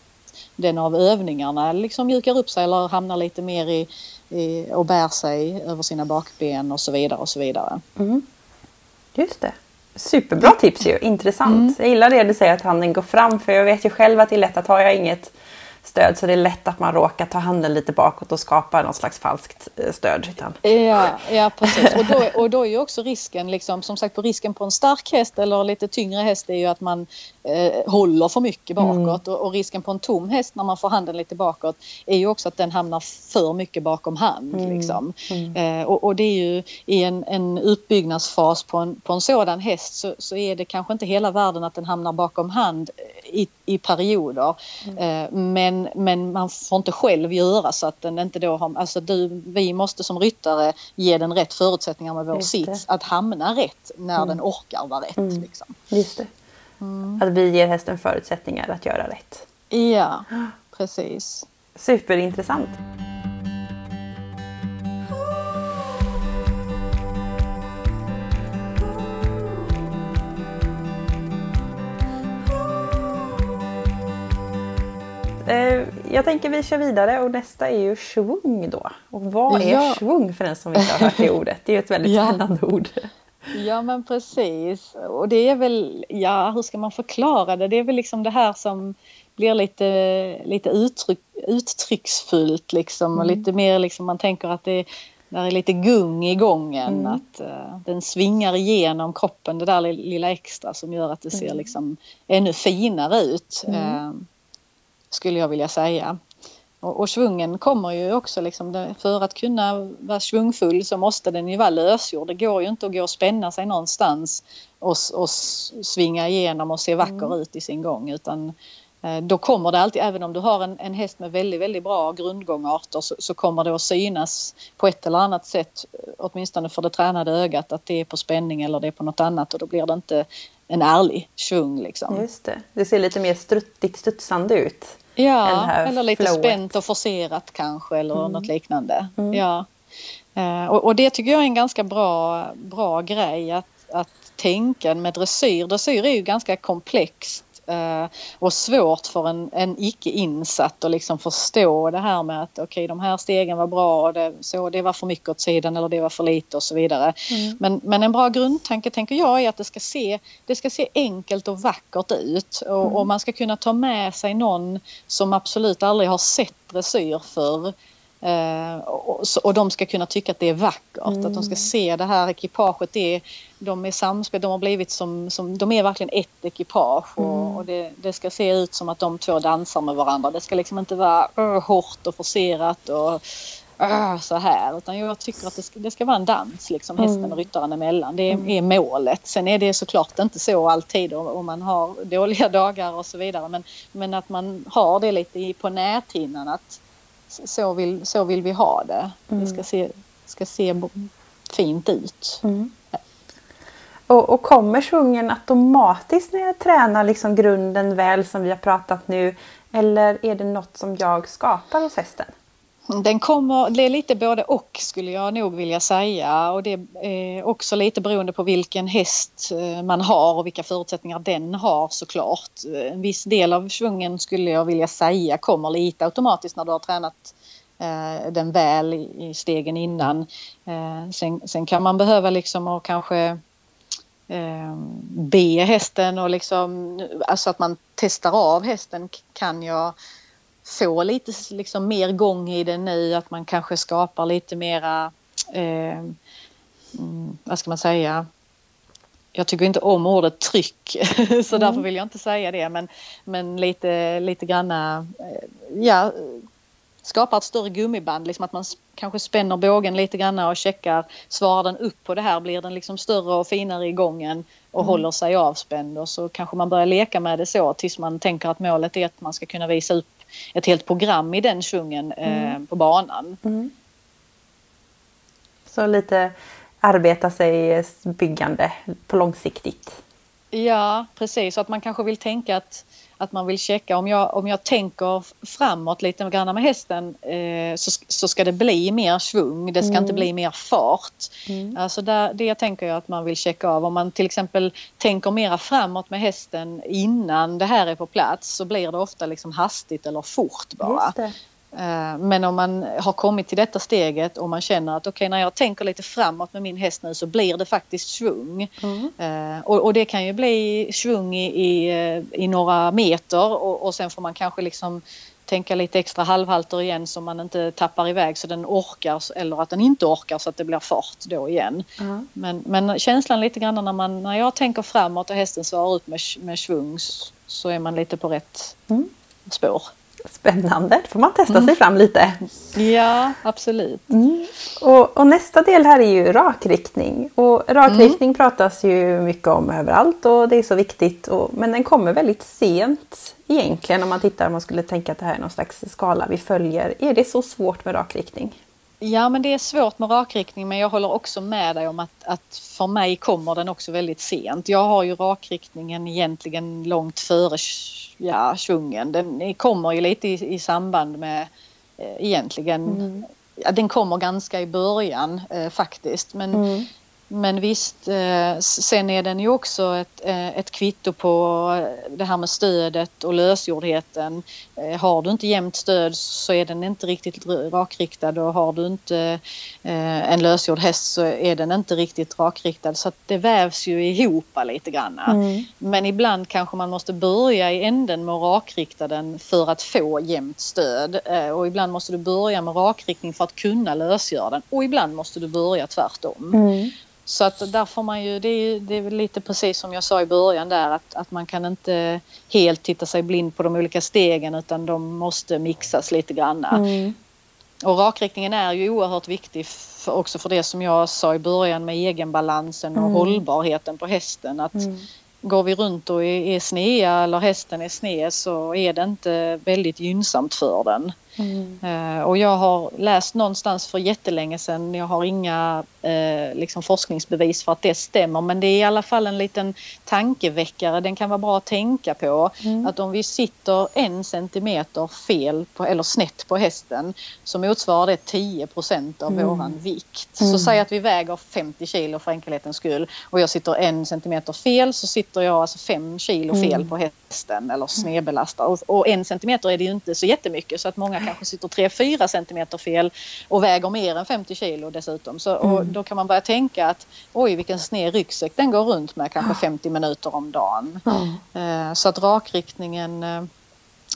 den av övningarna liksom mjukar upp sig eller hamnar lite mer i, i och bär sig över sina bakben och så vidare och så vidare. Mm. Just det. Superbra tips ju, intressant. Mm. Jag gillar det du säger, att handen går fram, för jag vet ju själv att det är lätt att har jag inget stöd så det är lätt att man råkar ta handen lite bakåt och skapa någon slags falskt stöd. Ja, ja precis. Och då, och då är ju också risken, liksom, som sagt, på risken på en stark häst eller lite tyngre häst är ju att man eh, håller för mycket bakåt. Mm. Och, och risken på en tom häst när man får handen lite bakåt är ju också att den hamnar för mycket bakom hand. Mm. Liksom. Mm. Eh, och, och det är ju i en, en utbyggnadsfas på en, på en sådan häst så, så är det kanske inte hela världen att den hamnar bakom hand i, i perioder. Mm. Eh, men Men man får inte själv göra så att den inte då har, alltså du, vi måste som ryttare ge den rätt förutsättningar med vår sits att hamna rätt när mm. den orkar vara rätt. Mm. Liksom. Just det. Mm. Att vi ger hästen förutsättningar att göra rätt. Ja, precis. Superintressant. Jag tänker vi kör vidare, och nästa är ju svung då. Och vad är ja. svung för den som inte har hört det ordet? Det är ju ett väldigt ja. spännande ord. Ja men precis. Och det är väl, ja hur ska man förklara det? Det är väl liksom det här som blir lite, lite uttryck, uttrycksfullt liksom. Mm. Och lite mer liksom man tänker att det är, där är lite gung i gången. Mm. Att uh, den svingar igenom kroppen, det där lilla extra som gör att det ser mm. liksom ännu finare ut. Mm. Uh, skulle jag vilja säga. Och, och svungen kommer ju också liksom, för att kunna vara svungfull så måste den ju vara lösgjord. Det går ju inte att gå och spänna sig någonstans och, och svinga igenom och se vacker mm. ut i sin gång, utan då kommer det alltid, även om du har en, en häst med väldigt, väldigt bra grundgångarter så, så kommer det att synas på ett eller annat sätt, åtminstone för det tränade ögat, att det är på spänning eller det är på något annat, och då blir det inte en ärlig tjung liksom. Just det. Det ser lite mer struttigt, studsande ut. Ja, eller lite flowet. Spänt och forcerat kanske eller mm. något liknande. Mm. Ja. Och, och det tycker jag är en ganska bra, bra grej att, att tänka med dressyr. Dressyr är ju ganska komplext och svårt för en, en icke insatt att liksom förstå det här med att okej, de här stegen var bra och det, så det var för mycket åt sidan eller det var för lite och så vidare. Mm. Men, men en bra grundtanke tänker jag är att det ska se, det ska se enkelt och vackert ut och, mm. och man ska kunna ta med sig någon som absolut aldrig har sett dressyr förr. Uh, och, och de ska kunna tycka att det är vackert, mm. att de ska se det här ekipaget, det, de är samspel, de har blivit som, som de är verkligen ett ekipage mm. och, och det, det ska se ut som att de två dansar med varandra, det ska liksom inte vara uh, hårt och forcerat och uh, så här, utan jag tycker att det ska, det ska vara en dans liksom, hästen mm. och ryttaren emellan, det är, mm. är målet. Sen är det såklart inte så alltid om, om man har dåliga dagar och så vidare, men, men att man har det lite i, på näthinnan att Så vill, så vill vi ha det. Mm. Det ska se, ska se fint ut. Mm. Och, och kommer svungen automatiskt när jag tränar liksom grunden väl som vi har pratat nu? Eller är det något som jag skapar hos hästen? Den kommer, det är lite både och skulle jag nog vilja säga, och det är också lite beroende på vilken häst man har och vilka förutsättningar den har såklart. En viss del av svungen skulle jag vilja säga kommer lite automatiskt när du har tränat den väl i stegen innan. Sen, sen kan man behöva liksom och kanske be hästen och liksom, alltså att man testar av hästen, kan jag få lite liksom mer gång i det nu, att man kanske skapar lite mera eh, vad ska man säga, jag tycker inte om ordet tryck så mm. därför vill jag inte säga det, men, men lite, lite granna eh, ja, skapa ett större gummiband, liksom att man kanske spänner bågen lite granna och checkar, svarar den upp på det här, blir den liksom större och finare i gången och mm. håller sig avspänd, och så kanske man börjar leka med det så tills man tänker att målet är att man ska kunna visa upp ett helt program i den svungen eh, mm. på banan. Mm. Så lite arbeta sig byggande på långsiktigt. Ja, precis. Så att man kanske vill tänka att, att man vill checka. Om jag, om jag tänker framåt lite grann med hästen eh, så, så ska det bli mer svung. Det ska mm. inte bli mer fart. Mm. Alltså där, det tänker jag att man vill checka av. Om man till exempel tänker mera framåt med hästen innan det här är på plats så blir det ofta liksom hastigt eller fort bara. Just det. Men om man har kommit till detta steget och man känner att okej, när jag tänker lite framåt med min häst nu så blir det faktiskt svung. Mm. Och, och det kan ju bli svung i, i, i några meter och, och sen får man kanske liksom tänka lite extra halvhalter igen så man inte tappar iväg så den orkar, eller att den inte orkar så att det blir fart då igen. Mm. Men, men känslan lite grann när, man, när jag tänker framåt och hästen svarar ut med, med svung så är man lite på rätt mm. spår. Spännande, får man testa sig mm. fram lite. Ja, absolut. Mm. Och, och nästa del här är ju rakriktning. Och rakriktning mm. pratas ju mycket om överallt och det är så viktigt. Och, men den kommer väldigt sent egentligen om man tittar, om man skulle tänka att det här är någon slags skala vi följer. Är det så svårt med rakriktning? Ja, men det är svårt med rakriktning, men jag håller också med dig om att, att för mig kommer den också väldigt sent. Jag har ju rakriktningen egentligen långt före ja, svungen. Den kommer ju lite i, i samband med eh, egentligen, mm. ja, den kommer ganska i början eh, faktiskt. Men, mm. men visst, eh, sen är den ju också ett, eh, ett kvitto på det här med stödet och lösgjordheten. Eh, har du inte jämnt stöd så är den inte riktigt rakriktad, och har du inte eh, en lösgjord häst så är den inte riktigt rakriktad. Så att det vävs ju ihop lite grann. Mm. Men ibland kanske man måste börja i änden med att rakrikta den för att få jämnt stöd. Eh, och ibland måste du börja med rakriktning för att kunna lösgöra den. Och ibland måste du börja tvärtom. Mm. Så att där får man ju, det är ju, det är lite precis som jag sa i början där, att, att man kan inte helt titta sig blind på de olika stegen, utan de måste mixas lite grann. Mm. Och rakriktningen är ju oerhört viktig för, också för det som jag sa i början med egenbalansen och mm. hållbarheten på hästen. Att mm. går vi runt och är, är snea eller hästen är sned så är det inte väldigt gynnsamt för den. Mm. Eh, och jag har läst någonstans för jättelänge sedan. Jag har inga eh, liksom forskningsbevis för att det stämmer. Men det är i alla fall en liten tankeväckare. Den kan vara bra att tänka på. Mm. Att om vi sitter en centimeter fel på, eller snett på hästen, så motsvarar det tio procent av mm. våran vikt. Mm. Så säg att vi väger femtio kilo för enkelhetens skull. Och jag sitter en centimeter fel, så sitter jag alltså fem kilo fel mm. på hästen. Eller snedbelastar. Och, och en centimeter är det ju inte så jättemycket. Så att många kanske sitter tre till fyra centimeter fel och väger mer än femtio kilo dessutom. Så, och mm. då kan man börja tänka att oj, vilken sned ryggsäck den går runt med kanske femtio minuter om dagen. Mm. Så att rakriktningen är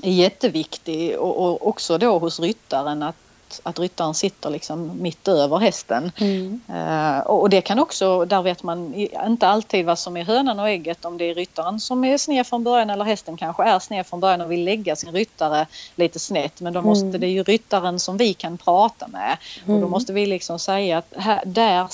jätteviktig, och, och också då hos ryttaren att att ryttaren sitter liksom mitt över hästen. Mm. Uh, och det kan också, där vet man inte alltid vad som är hönan och ägget, om det är ryttaren som är sned från början eller hästen kanske är sned från början och vill lägga sin ryttare lite snett. Men då måste mm. det är ju ryttaren som vi kan prata med. Mm. Och då måste vi liksom säga att här, där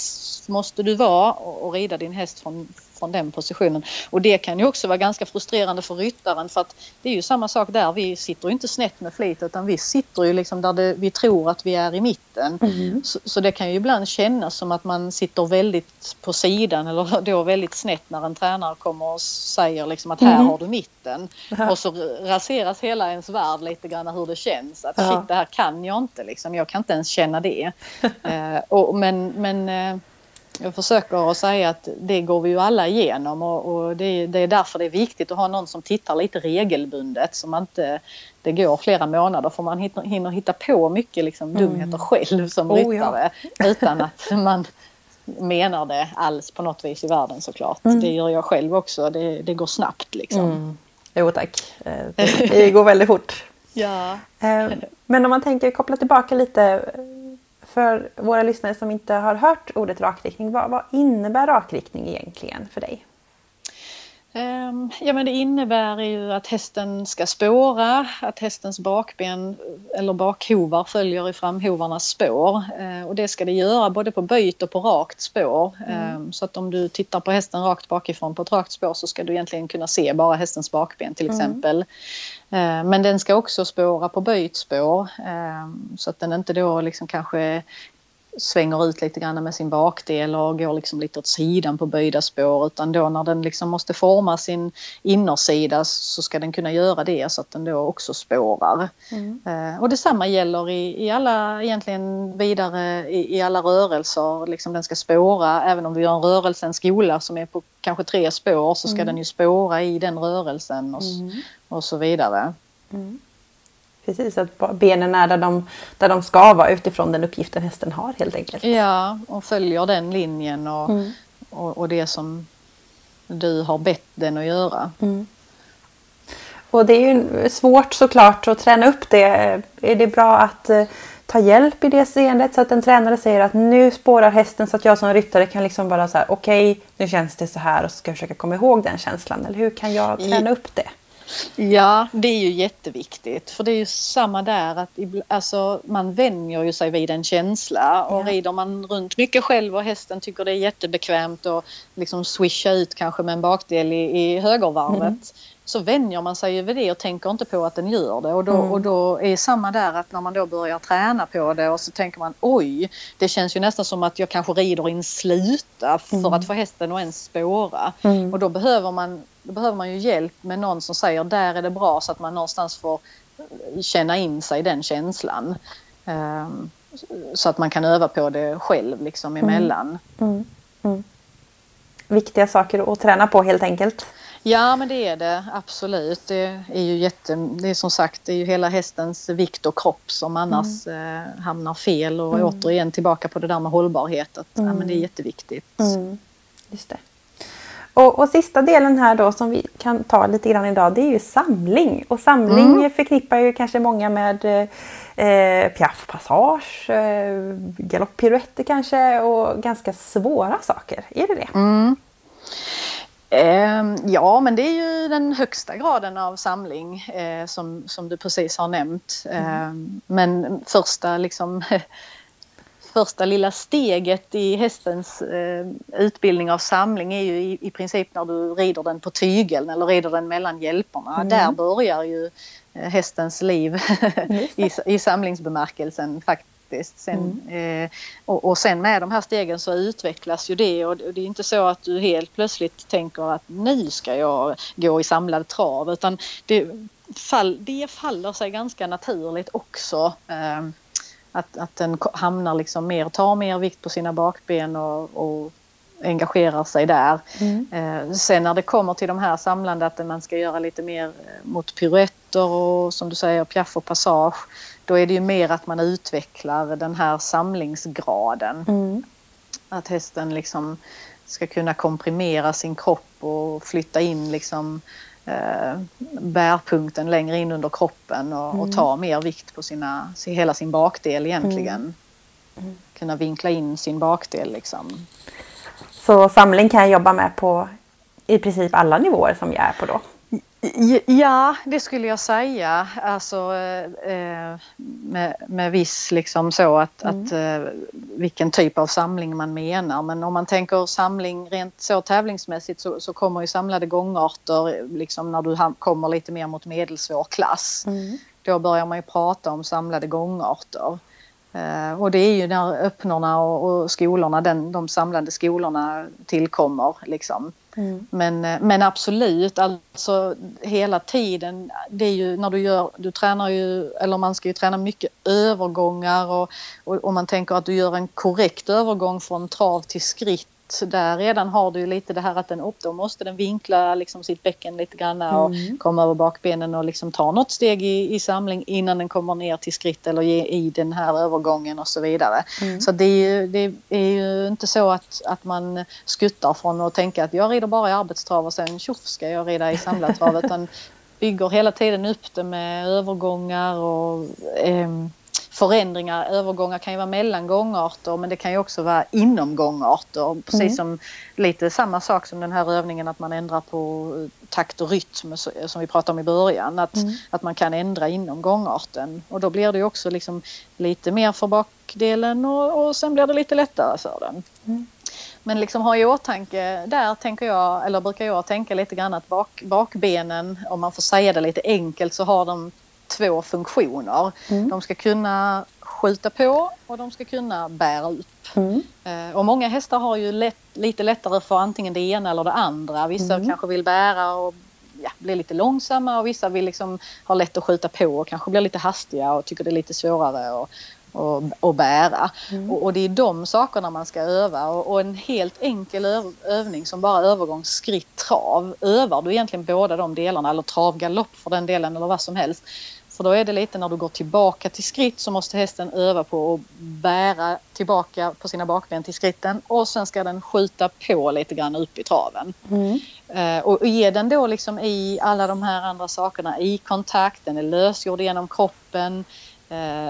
måste du vara och, och rida din häst från från den positionen. Och det kan ju också vara ganska frustrerande för ryttaren, för att det är ju samma sak där. Vi sitter ju inte snett med flit, utan vi sitter ju liksom där det, vi tror att vi är i mitten. Mm. Så, så det kan ju ibland kännas som att man sitter väldigt på sidan eller då väldigt snett när en tränare kommer och säger liksom att här mm. har du mitten. Och så raseras hela ens värld lite grann hur det känns. Att ja. shit, det här kan jag inte liksom. Jag kan inte ens känna det. eh, och, men men eh, jag försöker att säga att det går vi ju alla igenom, och, och det, det är därför det är viktigt att ha någon som tittar lite regelbundet, så man inte, det går flera månader för man hinner, hinner hitta på mycket liksom dumheter själv som oh, ryttare ja. utan att man menar det alls på något vis i världen såklart. Mm. Det gör jag själv också, det, det går snabbt liksom. Mm. Jo tack, det går väldigt fort. Ja. Men om man tänker koppla tillbaka lite för våra lyssnare som inte har hört ordet rakriktning, vad, vad innebär rakriktning egentligen för dig? Um, ja, men det innebär ju att hästen ska spåra, att hästens bakben eller bakhovar följer i framhovarnas spår. Uh, och det ska det göra både på böjt och på rakt spår. Mm. Um, så att om du tittar på hästen rakt bakifrån på ett rakt spår, så ska du egentligen kunna se bara hästens bakben till exempel. Mm. Men den ska också spåra på böjt spår, så att den inte då liksom kanske svänger ut lite grann med sin bakdel och går liksom lite åt sidan på böjda spår, utan då när den liksom måste forma sin innersida så ska den kunna göra det, så att den då också spårar. Mm. Och detsamma gäller i, i alla egentligen vidare i, i alla rörelser, liksom den ska spåra. Även om vi gör en rörelse, en skola som är på kanske tre spår, så ska mm. den ju spåra i den rörelsen och, mm. och så vidare. Mm. Precis, att benen är där de, där de ska vara utifrån den uppgiften hästen har helt enkelt. Ja, och följer den linjen och, mm. och, och det som du har bett den att göra. Mm. Och det är ju svårt såklart att träna upp det. Är det bra att eh, ta hjälp i det seendet, så att en tränare säger att nu spårar hästen, så att jag som ryttare kan liksom bara så här, okej, okay, nu känns det så här och så ska jag försöka komma ihåg den känslan? Eller hur kan jag träna upp det? Ja, det är ju jätteviktigt, för det är ju samma där att alltså, man vänjer ju sig vid en känsla, och ja. rider man runt mycket själv och hästen tycker det är jättebekvämt och liksom swisha ut kanske med en bakdel i, i högervarvet, mm. så vänjer man sig ju vid det och tänker inte på att den gör det. Och då, mm. och då är samma där att när man då börjar träna på det, och så tänker man oj, det känns ju nästan som att jag kanske rider in sluta för mm. att få hästen att ens spåra. Mm. Och då behöver man Då behöver man ju hjälp med någon som säger där är det bra, så att man någonstans får känna in sig den känslan. Um, så att man kan öva på det själv liksom emellan. Mm. Mm. Mm. Viktiga saker att träna på helt enkelt. Ja, men det är det, absolut. Det är ju jätte, det är som sagt, det är ju hela hästens vikt och kropp som annars mm. eh, hamnar fel, och mm. återigen tillbaka på det där med hållbarhet. Att, mm. ja, men det är jätteviktigt. Mm. Just det. Och, och sista delen här då som vi kan ta lite grann idag, det är ju samling. Och samling mm. förknippar ju kanske många med eh, piaff, passage, eh, galopppiruetter kanske, och ganska svåra saker. Är det det? Mm. Eh, ja, men det är ju den högsta graden av samling eh, som, som du precis har nämnt. Mm. Eh, men första liksom... Första lilla steget i hästens eh, utbildning av samling är ju i, i princip när du rider den på tygeln eller rider den mellan hjälporna. Mm. Där börjar ju hästens liv i, i samlingsbemärkelsen faktiskt. Sen, mm. eh, och, och sen med de här stegen så utvecklas ju det, och det är inte så att du helt plötsligt tänker att nu ska jag gå i samlad trav, utan det, fall, det faller sig ganska naturligt också. Eh, att, att den hamnar liksom mer, tar mer vikt på sina bakben och, och engagerar sig där. Mm. Eh, sen när det kommer till de här samlande, att man ska göra lite mer mot piruetter och som du säger piaff och passage, då är det ju mer att man utvecklar den här samlingsgraden. Mm. Att hästen liksom ska kunna komprimera sin kropp och flytta in liksom eh, bärpunkten längre in under kroppen och, mm. och ta mer vikt på sina, hela sin bakdel egentligen. Mm. Kunna vinkla in sin bakdel liksom. Så samling kan jag jobba med på i princip alla nivåer som jag är på då? Ja, det skulle jag säga. Alltså eh, med, med viss liksom så att, mm. att eh, vilken typ av samling man menar. Men om man tänker samling rent så tävlingsmässigt så, så kommer ju samlade gångarter liksom när du ham- kommer lite mer mot medelsvår klass. Mm. Då börjar man ju prata om samlade gångarter. Uh, och det är ju när öppnorna och, och skolorna, den, de samlande skolorna tillkommer liksom. Mm. Men, men absolut, alltså hela tiden, det är ju när du gör, du tränar ju, eller man ska ju träna mycket övergångar och, och, och man tänker att du gör en korrekt övergång från trav till skritt. Där redan har du ju lite det här att den upp, då måste den vinkla liksom sitt bäcken lite grann och mm. komma över bakbenen och liksom ta något steg i, i samling innan den kommer ner till skritt eller i, i den här övergången och så vidare. Mm. Så det är, ju, det är ju inte så att, att man skuttar från och tänker att jag rider bara i arbetstrav och sen tjoff ska jag rida i samlartrav, utan bygger hela tiden upp det med övergångar och ehm, förändringar. Övergångar kan ju vara mellan gångarter, men det kan ju också vara inom gångarter. Precis mm. som lite samma sak som den här övningen att man ändrar på takt och rytm som vi pratade om i början. Att, mm. att man kan ändra inom gångarten. Och då blir det ju också liksom lite mer för bakdelen och, och sen blir det lite lättare för den. Mm. Men liksom har i åtanke, där tänker jag, eller brukar jag tänka lite grann att bak, bakbenen, om man får säga det lite enkelt, så har de två funktioner. Mm. De ska kunna skjuta på och de ska kunna bära upp. Mm. Eh, och många hästar har ju lätt, lite lättare för antingen det ena eller det andra. Vissa mm. kanske vill bära och ja, blir lite långsamma, och vissa vill liksom ha lätt att skjuta på och kanske blir lite hastiga och tycker det är lite svårare och Och, och bära. Mm. Och, och det är de sakerna man ska öva. Och, och en helt enkel öv, övning som bara övergång, skritt, trav. Övar du egentligen båda de delarna, eller travgalopp för den delen eller vad som helst. För då är det lite när du går tillbaka till skritt så måste hästen öva på att bära tillbaka på sina bakben till skritten. Och sen ska den skjuta på lite grann upp i traven. Mm. Eh, och ge den då liksom i alla de här andra sakerna i kontakt. Den är lösgjord genom kroppen.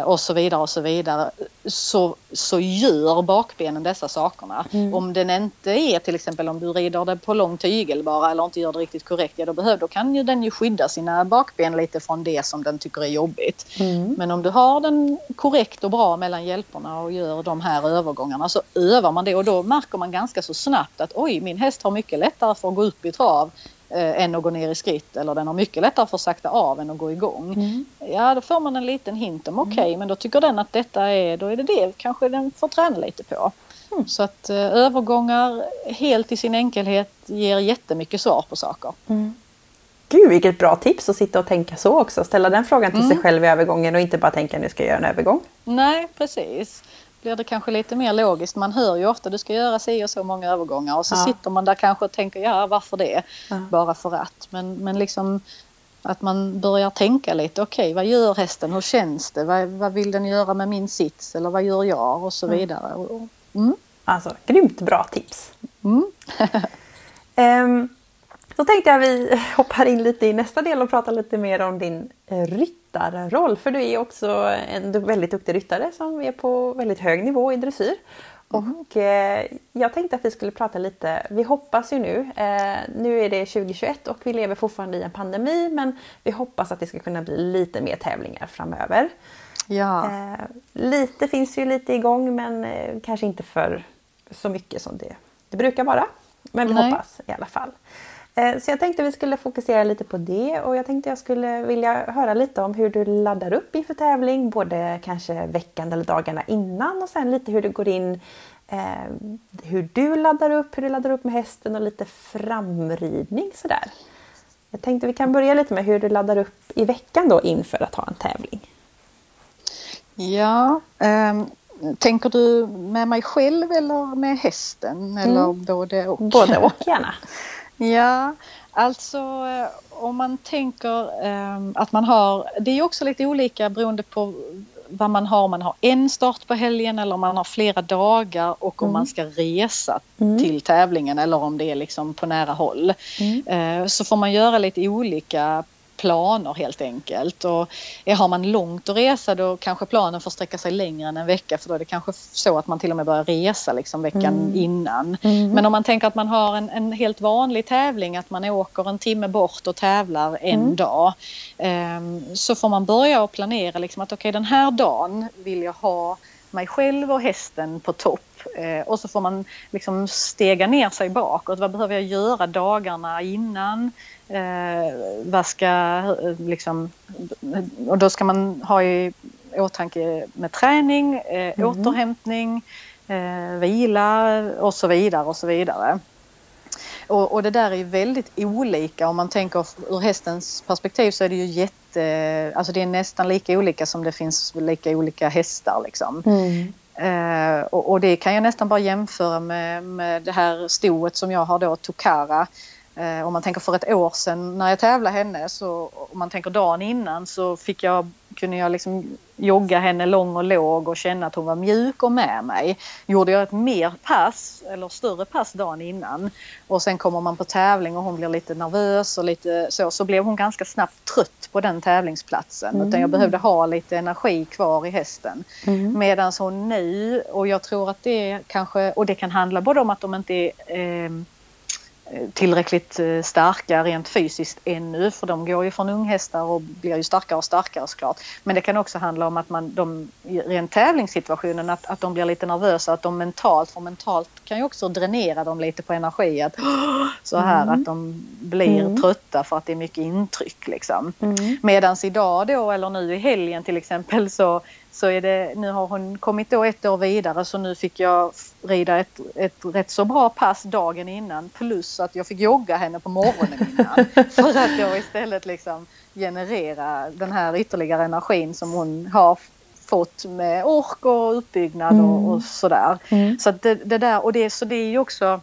Och så vidare och så vidare. Så, så gör bakbenen dessa sakerna. Mm. Om den inte är, till exempel om du rider den på lång tygel bara eller inte gör det riktigt korrekt, ja, då, behöver, då kan ju den ju skydda sina bakben lite från det som den tycker är jobbigt. Mm. Men om du har den korrekt och bra mellan hjälporna och gör de här övergångarna, så övar man det och då märker man ganska så snabbt att oj, min häst har mycket lättare för att gå upp i trav än att gå ner i skritt, eller den har mycket lättare för att sakta av än att gå igång. Mm. Ja, då får man en liten hint om okej, okay, mm. men då tycker den att detta är, då är det det kanske den får träna lite på. Mm. Så att eh, övergångar helt i sin enkelhet ger jättemycket svar på saker. Mm. Gud, vilket bra tips att sitta och tänka så också. Ställa den frågan till mm. sig själv i övergången och inte bara tänka att nu ska jag göra en övergång. Nej, precis. Blir det kanske lite mer logiskt. Man hör ju ofta att du ska göra sig och så många övergångar. Och så ja. sitter man där kanske och tänker, ja varför det? Ja. Bara för att. Men, men liksom att man börjar tänka lite. Okej, okay, vad gör hästen? Hur känns det? Vad, vad vill den göra med min sits? Eller vad gör jag? Och så mm. vidare. Mm. Alltså, grymt bra tips. Mm. um, så tänkte jag vi hoppar in lite i nästa del och pratar lite mer om din rytm. Roll. För du är också en väldigt duktig ryttare som är på väldigt hög nivå i dressyr. Mm. Och eh, jag tänkte att vi skulle prata lite, vi hoppas ju nu, eh, nu är det tjugohundratjugoett och vi lever fortfarande i en pandemi, men vi hoppas att det ska kunna bli lite mer tävlingar framöver. Ja. Eh, lite finns ju lite igång, men eh, kanske inte för så mycket som det, det brukar vara. Men vi Nej. hoppas i alla fall. Så jag tänkte vi skulle fokusera lite på det, och jag tänkte jag skulle vilja höra lite om hur du laddar upp inför tävling, både kanske veckan eller dagarna innan, och sen lite hur du går in, eh, hur du laddar upp, hur du laddar upp med hästen och lite framridning sådär. Jag tänkte vi kan börja lite med hur du laddar upp i veckan då inför att ha en tävling. Ja, eh, tänker du med mig själv eller med hästen eller mm. både och? Både och gärna. Ja, alltså om man tänker eh, att man har, det är också lite olika beroende på vad man har. Man har en start på helgen eller om man har flera dagar och om mm. man ska resa mm. till tävlingen eller om det är liksom på nära håll. Mm. Eh, så får man göra lite olika planer helt enkelt, och har man långt att resa då kanske planen får sträcka sig längre än en vecka, för då är det kanske så att man till och med börjar resa liksom veckan mm. innan. Mm. Men om man tänker att man har en, en helt vanlig tävling, att man åker en timme bort och tävlar en mm. dag, um, så får man börja och planera liksom att okej, den här dagen vill jag ha mig själv och hästen på topp. Och så får man liksom stega ner sig bakåt. Vad behöver jag göra dagarna innan? Eh, vad ska liksom, och då ska man ha i åtanke med träning, eh, mm. återhämtning, eh, vila och så vidare och så vidare. Och, och det där är ju väldigt olika. Om man tänker ur hästens perspektiv så är det ju jätte, alltså det är nästan lika olika som det finns lika olika hästar liksom. Mm. Uh, och, och det kan jag nästan bara jämföra med, med det här stoet som jag har då, Tokara. Uh, om man tänker för ett år sedan när jag tävlade henne, så om man tänker dagen innan, så fick jag, kunde jag liksom jogga henne lång och låg och känna att hon var mjuk och med mig. Gjorde jag ett mer pass eller större pass dagen innan, och sen kommer man på tävling och hon blir lite nervös och lite så, så blev hon ganska snabbt trött på den tävlingsplatsen. Mm. Utan jag behövde ha lite energi kvar i hästen. Mm. Medan hon nu, och jag tror att det kanske, och det kan handla både om att de inte är eh, tillräckligt starka rent fysiskt ännu, för de går ju från unghästar och blir ju starkare och starkare såklart. Men det kan också handla om att man, de, rent tävlingssituationen, att, att de blir lite nervösa, att de mentalt, för mentalt kan ju också dränera dem lite på energi, att så här mm. att de blir mm. trötta för att det är mycket intryck liksom. Mm. Medans idag då, eller nu i helgen till exempel, så Så är det, nu har hon kommit då ett år vidare, så nu fick jag rida ett, ett rätt så bra pass dagen innan, plus att jag fick jogga henne på morgonen innan för att då istället liksom generera den här ytterligare energin som hon har fått med ork och uppbyggnad mm. och, och sådär. Mm. Så, det, det där, och det, så det är ju också,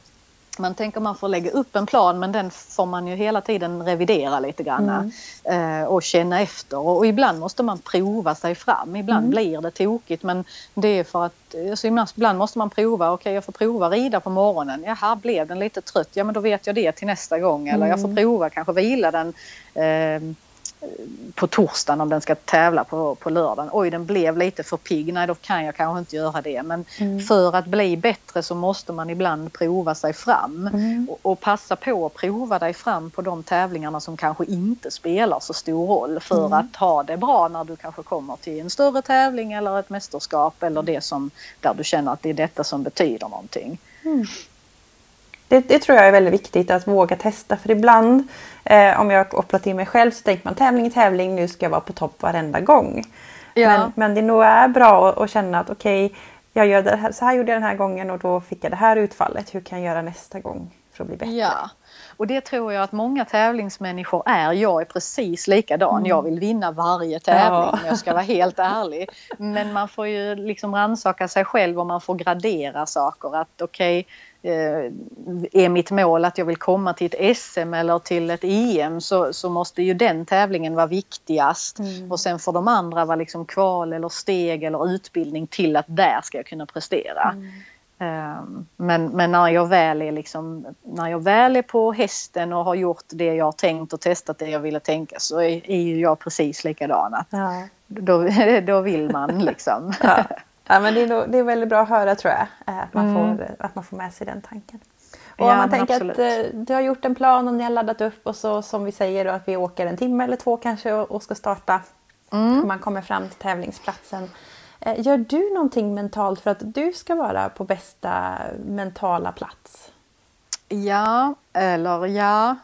man tänker man får lägga upp en plan, men den får man ju hela tiden revidera lite grann mm. och känna efter. Och ibland måste man prova sig fram. Ibland mm. blir det tokigt, men det är för att så ibland måste man prova. Okej, jag får prova rida på morgonen. Ja, här blev den lite trött. Ja, men då vet jag det till nästa gång. Eller jag får prova kanske vila den eh, på torsdagen om den ska tävla på, på lördagen. Oj, den blev lite för pigg. Nej, då kan jag kanske inte göra det. Men mm. för att bli bättre så måste man ibland prova sig fram. Mm. Och, och passa på att prova dig fram på de tävlingarna som kanske inte spelar så stor roll. För mm. att ha det bra när du kanske kommer till en större tävling eller ett mästerskap. Eller det som, där du känner att det är detta som betyder någonting. Mm. Det, det tror jag är väldigt viktigt att våga testa. För ibland, eh, om jag har kopplat in mig själv, så tänker man tävling, tävling, nu ska jag vara på topp varenda gång. Ja. Men, men det nog är bra att, att känna att okej, jag gör det här, så här gjorde jag den här gången och då fick jag det här utfallet. Hur kan jag göra nästa gång för att bli bättre? Ja. Och det tror jag att många tävlingsmänniskor är. Jag är precis likadan. Mm. Jag vill vinna varje tävling, ja. Om jag ska vara helt ärlig. Men man får ju liksom rannsaka sig själv och man får gradera saker. Att okej, eh, är mitt mål att jag vill komma till ett S M eller till ett E M, så, så måste ju den tävlingen vara viktigast. Mm. Och sen får de andra vara liksom kval eller steg eller utbildning till att där ska jag kunna prestera. Mm. Men, men när jag väl är liksom, när jag väl är på hästen och har gjort det jag har tänkt och testat det jag ville tänka, så är, är ju jag precis likadana. Ja. Då, då vill man liksom. Ja, ja, men det är, då, det är väldigt bra att höra, tror jag, att man får, mm. att man får med sig den tanken. Och ja, om man tänker absolut. Att du har gjort en plan, om ni har laddat upp, och så som vi säger då, att vi åker en timme eller två kanske och, och ska starta. Mm. Och man kommer fram till tävlingsplatsen. Gör du någonting mentalt för att du ska vara på bästa mentala plats? Ja, eller ja.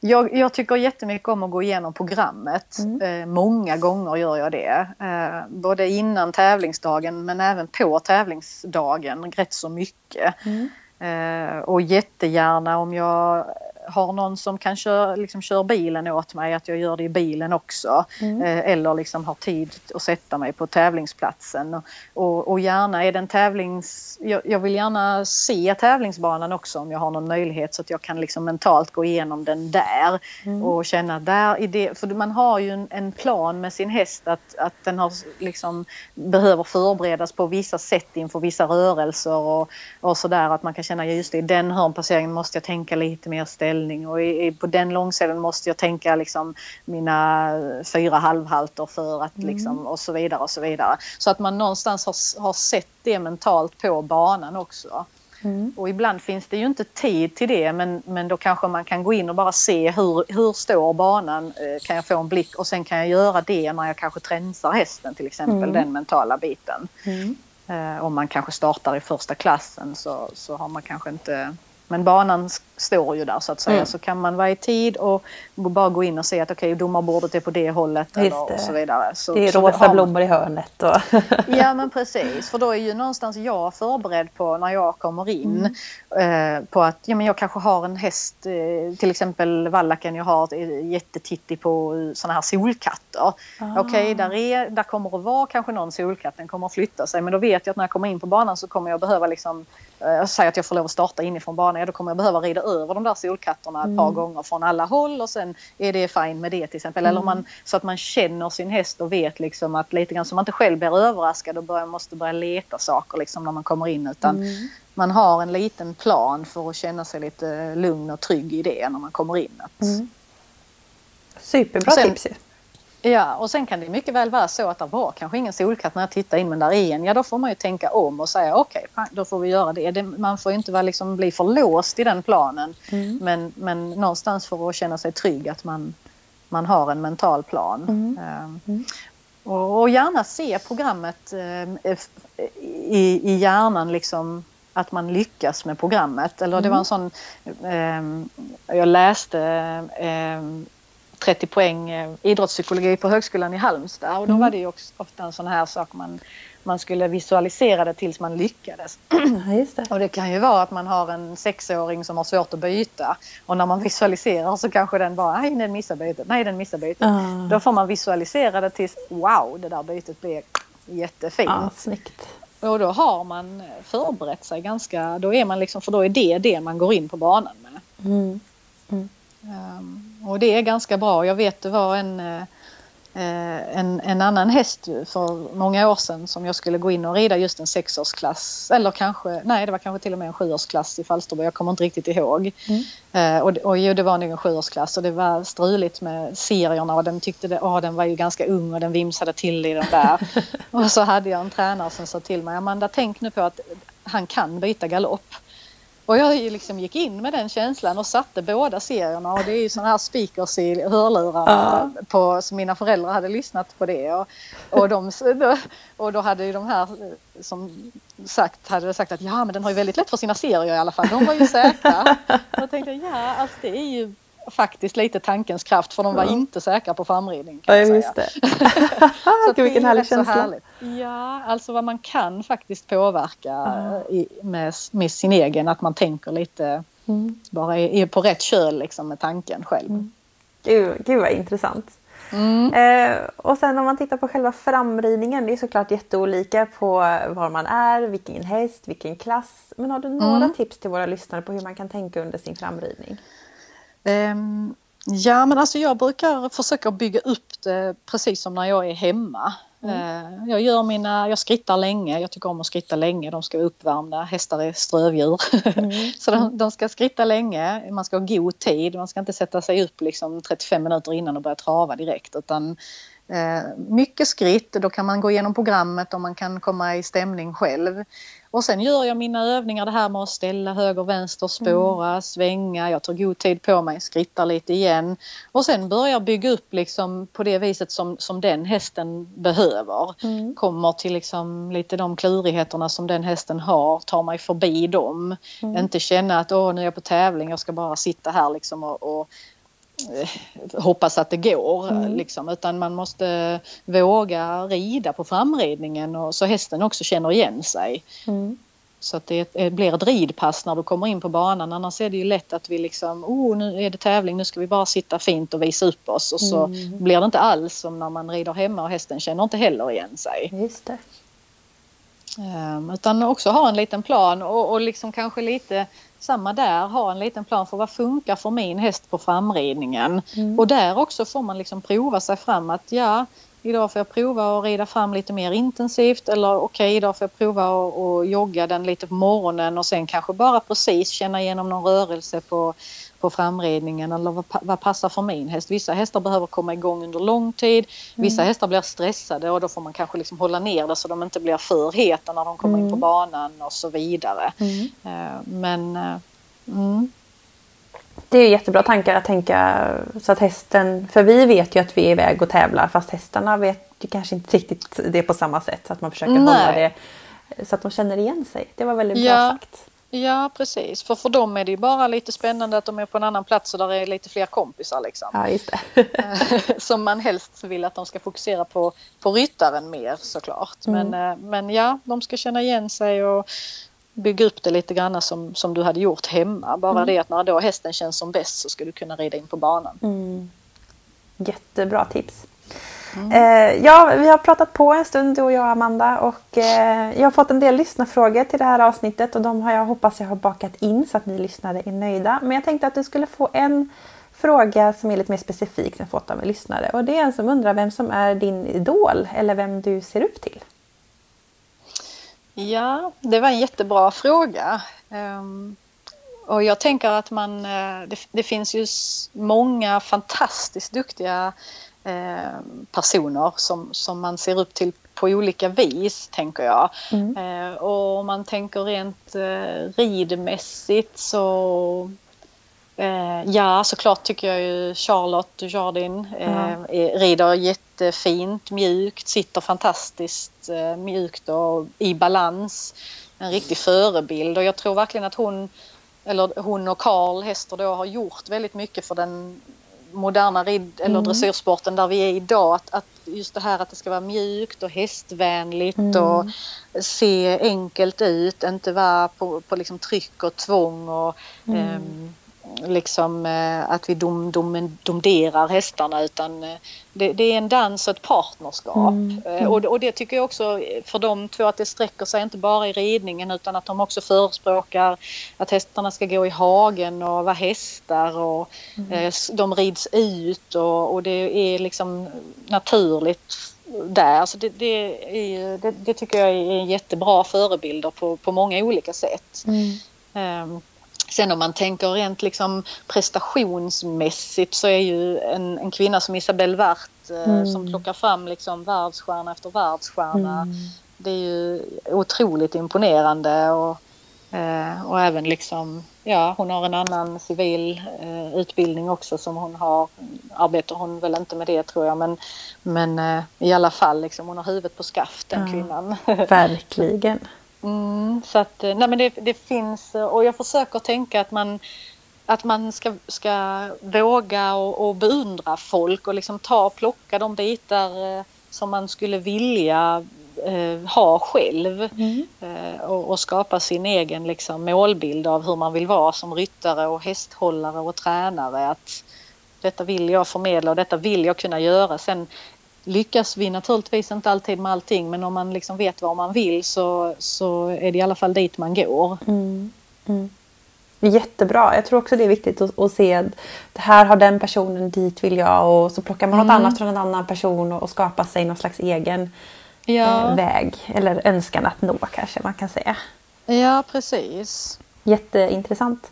jag, jag tycker jättemycket om att gå igenom programmet. Mm. Eh, många gånger gör jag det. Eh, både innan tävlingsdagen men även på tävlingsdagen rätt så mycket. Mm. Eh, och jättegärna om jag har någon som kan köra, liksom kör bilen åt mig, att jag gör det i bilen också. Mm. Eh, eller liksom har tid att sätta mig på tävlingsplatsen. Och, och, och gärna är den tävlings... Jag, jag vill gärna se tävlingsbanan också om jag har någon möjlighet, så att jag kan liksom mentalt gå igenom den där. Mm. Och känna där i det. För man har ju en, en plan med sin häst att, att den har liksom, behöver förberedas på vissa sätt inför vissa rörelser och, och sådär. Att man kan känna just det, i den hörnpasseringen måste jag tänka lite mer ställ. Och i, på den långsidan måste jag tänka liksom mina fyra halvhalter för att mm. liksom, och så vidare och så vidare. Så att man någonstans har, har sett det mentalt på banan också. Mm. Och ibland finns det ju inte tid till det, men, men då kanske man kan gå in och bara se hur, hur står banan, kan jag få en blick, och sen kan jag göra det när jag kanske tränsar hästen till exempel, mm. den mentala biten. Mm. Eh, om man kanske startar i första klassen så, så har man kanske inte... Men banan står ju där så att säga. Mm. Så kan man vara i tid och bara gå in och se att okej, okay, domarbordet är på det hållet eller, och så vidare. Så, det är så rosa blommor i hörnet. Och. Ja men precis. För då är ju någonstans jag förberedd på när jag kommer in. Mm. Eh, på att ja, men jag kanske har en häst. Eh, till exempel vallacken jag har jättetittig på sådana här solkatter. Ah. Okej, okay, där, där kommer att vara kanske någon solkatt. Den kommer att flytta sig. Men då vet jag att när jag kommer in på banan så kommer jag behöva liksom... Jag säger att jag får lov att starta inifrån banan. Då kommer jag behöva rida över de där solkatterna mm. ett par gånger från alla håll. Och sen är det fine med det till exempel. Mm. Eller man, så att man känner sin häst och vet liksom att lite grann så man inte själv blir överraskad och börjar, måste börja leta saker liksom när man kommer in. Utan mm. man har en liten plan för att känna sig lite lugn och trygg i det när man kommer in. Mm. Superbra sen, tips. Ja, och sen kan det mycket väl vara så att det var kanske ingen solkatt när jag tittar in, men där är en. Ja, då får man ju tänka om och säga okej, okay, då får vi göra det. det man får ju inte vara, liksom, bli för låst i den planen. Mm. Men, men någonstans för att känna sig trygg att man, man har en mental plan. Mm. Mm. Mm. Och, och gärna se programmet eh, i, i hjärnan liksom... Att man lyckas med programmet. Eller mm. det var en sån... Eh, jag läste... Eh, trettio poäng eh, idrottspsykologi på högskolan i Halmstad. Och då var det ju också ofta en sån här sak. Man, man skulle visualisera det tills man lyckades. Ja, just det. Och det kan ju vara att man har en sexåring som har svårt att byta. Och när man visualiserar så kanske den bara, nej den missar bytet. Nej den missar bytet. Mm. Då får man visualisera det tills, wow, det där bytet blir jättefint. Ja, snyggt. Och då har man förberett sig ganska, då är man liksom, för då är det det man går in på banan med. Mm. Mm. Um, och det är ganska bra. Jag vet det var en, eh, en, en annan häst för många år sedan som jag skulle gå in och rida just en sexårsklass. Eller kanske, nej det var kanske till och med en sjuårsklass i Falsterbo. Jag kommer inte riktigt ihåg. Mm. Eh, och och ju, det var nog en sjuårsklass och det var struligt med serierna. Och den tyckte det, åh, den var ju ganska ung och den vimsade till i den där. Och så hade jag en tränare som sa till mig, Amanda, tänk nu på att han kan byta galopp. Och jag liksom gick in med den känslan och satte båda serierna. Och det är ju sådana här speakers i hörlurar uh. på, som mina föräldrar hade lyssnat på det. Och, och, de, och då hade ju de här som sagt, hade sagt att ja men den har ju väldigt lätt för sina serier i alla fall. De var ju säkra. Och jag tänkte ja alltså det är ju faktiskt lite tankens kraft för de var uh. inte säkra på framridning kan jag, jag säga. Det. Så det vilken härlig känsla. Härligt. Ja, alltså vad man kan faktiskt påverka mm. i, med, med sin egen. Att man tänker lite, mm. bara är, är på rätt köl liksom, med tanken själv. Mm. Gud, gud vad intressant. Mm. Eh, och sen om man tittar på själva framridningen, det är såklart jätteolika på var man är, vilken häst, vilken klass. Men har du några mm. tips till våra lyssnare på hur man kan tänka under sin framridning? Um, ja, men alltså jag brukar försöka bygga upp det precis som när jag är hemma. Mm. Jag gör mina, jag skrittar länge, jag tycker om att skritta länge, de ska vara uppvärmda, hästar är strövdjur mm. så de, de ska skritta länge, man ska ha god tid, man ska inte sätta sig upp liksom trettiofem minuter innan och börja trava direkt utan Mycket skritt, då kan man gå igenom programmet och man kan komma i stämning själv. Och sen gör jag mina övningar, det här med att ställa höger, vänster, spåra, mm. svänga. Jag tar god tid på mig, skrittar lite igen. Och sen börjar bygga upp liksom på det viset som, som den hästen behöver. Mm. Kommer till liksom lite de klurigheterna som den hästen har, tar mig förbi dem. Mm. Inte känna att åh, nu är jag på tävling, jag ska bara sitta här liksom och... och hoppas att det går mm. liksom, utan man måste våga rida på framridningen och så hästen också känner igen sig mm. så att det blir ett ridpass när du kommer in på banan, annars är det ju lätt att vi liksom, oh nu är det tävling, nu ska vi bara sitta fint och visa upp oss och så mm. blir det inte alls som när man rider hemma och hästen känner inte heller igen sig. Just det. Um, utan också ha en liten plan och, och liksom kanske lite samma där, ha en liten plan för vad funkar för min häst på framridningen mm. och där också får man liksom prova sig fram att ja, idag får jag prova att rida fram lite mer intensivt eller okej, idag får jag prova att, att jogga den lite på morgonen och sen kanske bara precis känna igenom någon rörelse på, på framridningen eller vad, vad passar för min häst. Vissa hästar behöver komma igång under lång tid, vissa mm. hästar blir stressade och då får man kanske liksom hålla ner det så de inte blir för heta när de kommer mm. in på banan och så vidare. Mm. Men mm. det är ju jättebra tankar att tänka så att hästen, för vi vet ju att vi är iväg och tävlar fast hästarna vet ju kanske inte riktigt det på samma sätt, så att man försöker Nej. hålla det så att de känner igen sig. Det var väldigt ja. bra sagt. Ja, precis. För för dem är det ju bara lite spännande att de är på en annan plats och där är lite fler kompisar liksom. Ja, just det. Som man helst vill att de ska fokusera på, på ryttaren mer såklart. Mm. Men, men ja, de ska känna igen sig och bygga upp det lite grann som, som du hade gjort hemma. Bara mm. det att när då hästen känns som bäst så ska du kunna rida in på banan. Mm. Jättebra tips. Mm. Eh, ja, vi har pratat på en stund, du och jag, Amanda. Och eh, jag har fått en del lyssnarfrågor till det här avsnittet. Och de har jag hoppas jag har bakat in så att ni lyssnare är nöjda. Men jag tänkte att du skulle få en fråga som är lite mer specifik än fått av en lyssnare. Och det är en som undrar vem som är din idol eller vem du ser upp till. Ja, det var en jättebra fråga. Um, och jag tänker att man, det, det finns ju många fantastiskt duktiga eh, personer som, som man ser upp till på olika vis, tänker jag. Mm. Eh, och om man tänker rent eh, ridmässigt så... Ja, såklart tycker jag ju Charlotte Jardin mm. eh, rider jättefint, mjukt, sitter fantastiskt eh, mjukt och i balans. En riktig förebild och jag tror verkligen att hon, eller hon och Carl Hester då har gjort väldigt mycket för den moderna rid- eller dressyrsporten där vi är idag. Att, att just det här att det ska vara mjukt och hästvänligt mm. och se enkelt ut, inte vara på, på liksom tryck och tvång och... Mm. Eh, liksom eh, att vi dom, dom, domderar hästarna utan eh, det, det är en dans och ett partnerskap mm. Mm. Eh, och, och det tycker jag också för de två att det sträcker sig inte bara i ridningen utan att de också förespråkar att hästarna ska gå i hagen och vara hästar och mm. eh, de rids ut och, och det är liksom naturligt där, alltså det, det, är, det, det tycker jag är jättebra förebilder på, på många olika sätt mm. eh, Sen om man tänker rent liksom prestationsmässigt så är ju en, en kvinna som Isabelle Werth eh, mm. som plockar fram liksom världsstjärna efter världsstjärna. Mm. Det är ju otroligt imponerande och, eh, och även liksom, ja, hon har en annan civil eh, utbildning också som hon har. Arbetar hon väl inte med det tror jag, men, men eh, i alla fall liksom, hon har huvudet på skaft, den ja, kvinnan. Verkligen. Mm, så att, nej men det, det finns och jag försöker tänka att man att man ska, ska våga och, och beundra folk och liksom ta och plocka de bitar som man skulle vilja eh, ha själv mm. eh, och, och skapa sin egen liksom, målbild av hur man vill vara som ryttare och hästhållare och tränare, att detta vill jag förmedla och detta vill jag kunna göra. Sen lyckas vi naturligtvis inte alltid med allting, men om man liksom vet vad man vill så, så är det i alla fall dit man går. Mm, mm. Jättebra. Jag tror också det är viktigt att, att se att det här har den personen, dit vill jag, och så plockar man mm. något annat från en annan person och, och skapar sig någon slags egen ja. eh, väg eller önskan att nå kanske man kan säga. Ja, precis. Jätteintressant.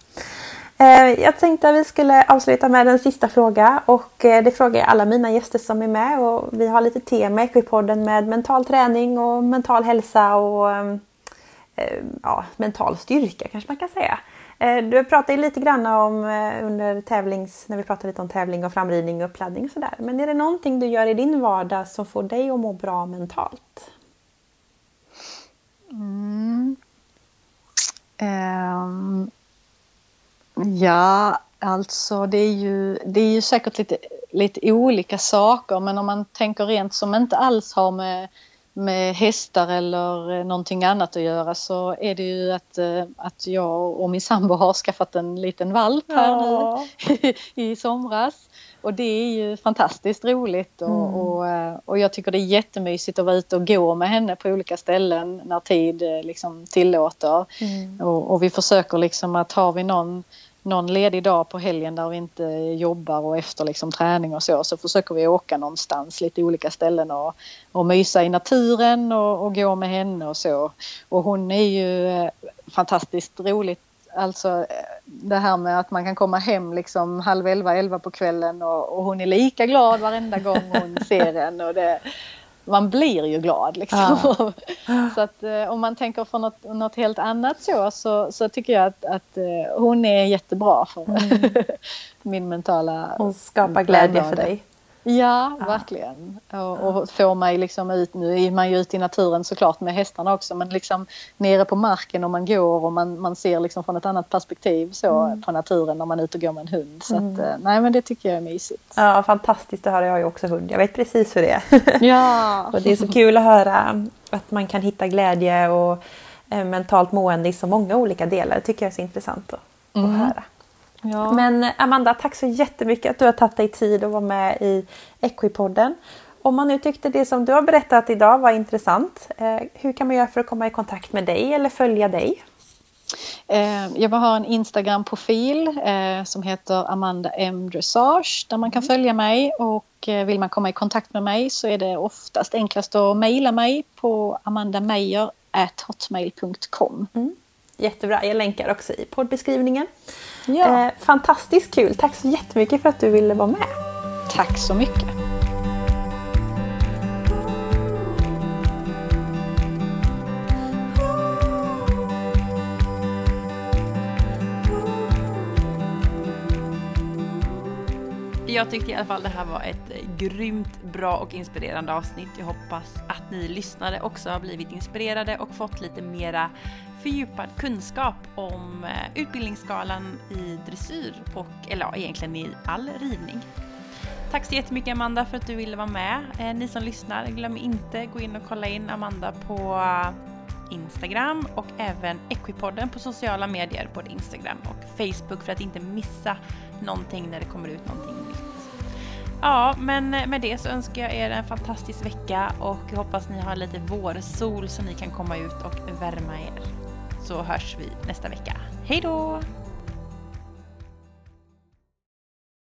Jag tänkte att vi skulle avsluta med en sista fråga, och det frågar jag alla mina gäster som är med, och vi har lite tema i Equipodden med mental träning och mental hälsa och ja, mental styrka kanske man kan säga. Du pratade lite grann om under tävlings, när vi pratade lite om tävling och framridning och uppladdning och sådär. Men är det någonting du gör i din vardag som får dig att må bra mentalt? Mm. Um. Ja, alltså det är ju, det är ju säkert lite, lite olika saker, men om man tänker rent som inte alls har med, med hästar eller någonting annat att göra, så är det ju att, att jag och min sambo har skaffat en liten valp här ja. nu i somras. Och det är ju fantastiskt roligt och, mm. och, och jag tycker det är jättemysigt att vara ute och gå med henne på olika ställen när tid liksom tillåter. Mm. Och, och vi försöker liksom att har vi någon, någon ledig dag på helgen där vi inte jobbar och efter liksom träning och så, så försöker vi åka någonstans, lite olika ställen och, och mysa i naturen och, och gå med henne och så. Och hon är ju fantastiskt roligt. Alltså det här med att man kan komma hem liksom halv elva, elva på kvällen och, och hon är lika glad varenda gång hon ser en. Och det, man blir ju glad liksom. Ja. Så att om man tänker för något, något helt annat så, så, så tycker jag att, att hon är jättebra för mm. min mentala... Hon skapar glädje för dig. Ja, ja, verkligen. Och, och får mig liksom ut, nu är man ju ute i naturen såklart med hästarna också, men liksom nere på marken och man går och man, man ser liksom från ett annat perspektiv så mm. på naturen när man är ute och går med en hund. Så mm. att, nej men det tycker jag är mysigt. Ja, fantastiskt att höra. Jag har ju också hund. Jag vet precis hur det är. Ja. Och det är så kul att höra att man kan hitta glädje och mentalt mående i så många olika delar. Det tycker jag är så intressant att, mm. att höra. Ja. Men Amanda, tack så jättemycket att du har tagit dig tid att vara med i Equipodden. Om man nu tyckte det som du har berättat idag var intressant, hur kan man göra för att komma i kontakt med dig eller följa dig? Jag har en Instagram-profil som heter Amanda M. Dressage där man kan följa mig, och vill man komma i kontakt med mig så är det oftast enklast att mejla mig på amandameyer at hotmail dot com. Mm. Jättebra, jag länkar också i poddbeskrivningen. Ja. Eh, fantastiskt kul, tack så jättemycket för att du ville vara med. Tack så mycket. Jag tyckte i alla fall det här var ett grymt bra och inspirerande avsnitt. Jag hoppas att ni lyssnare också har blivit inspirerade och fått lite mera fördjupad kunskap om utbildningsskalan i dressyr och, eller ja, egentligen i all ridning. Tack så jättemycket Amanda för att du ville vara med. Eh, ni som lyssnar, glöm inte gå in och kolla in Amanda på Instagram och även Equipodden på sociala medier, både Instagram och Facebook, för att inte missa någonting när det kommer ut någonting nytt. Ja, men med det så önskar jag er en fantastisk vecka och jag hoppas ni har lite vårsol så ni kan komma ut och värma er. Så hörs vi nästa vecka. Hej då!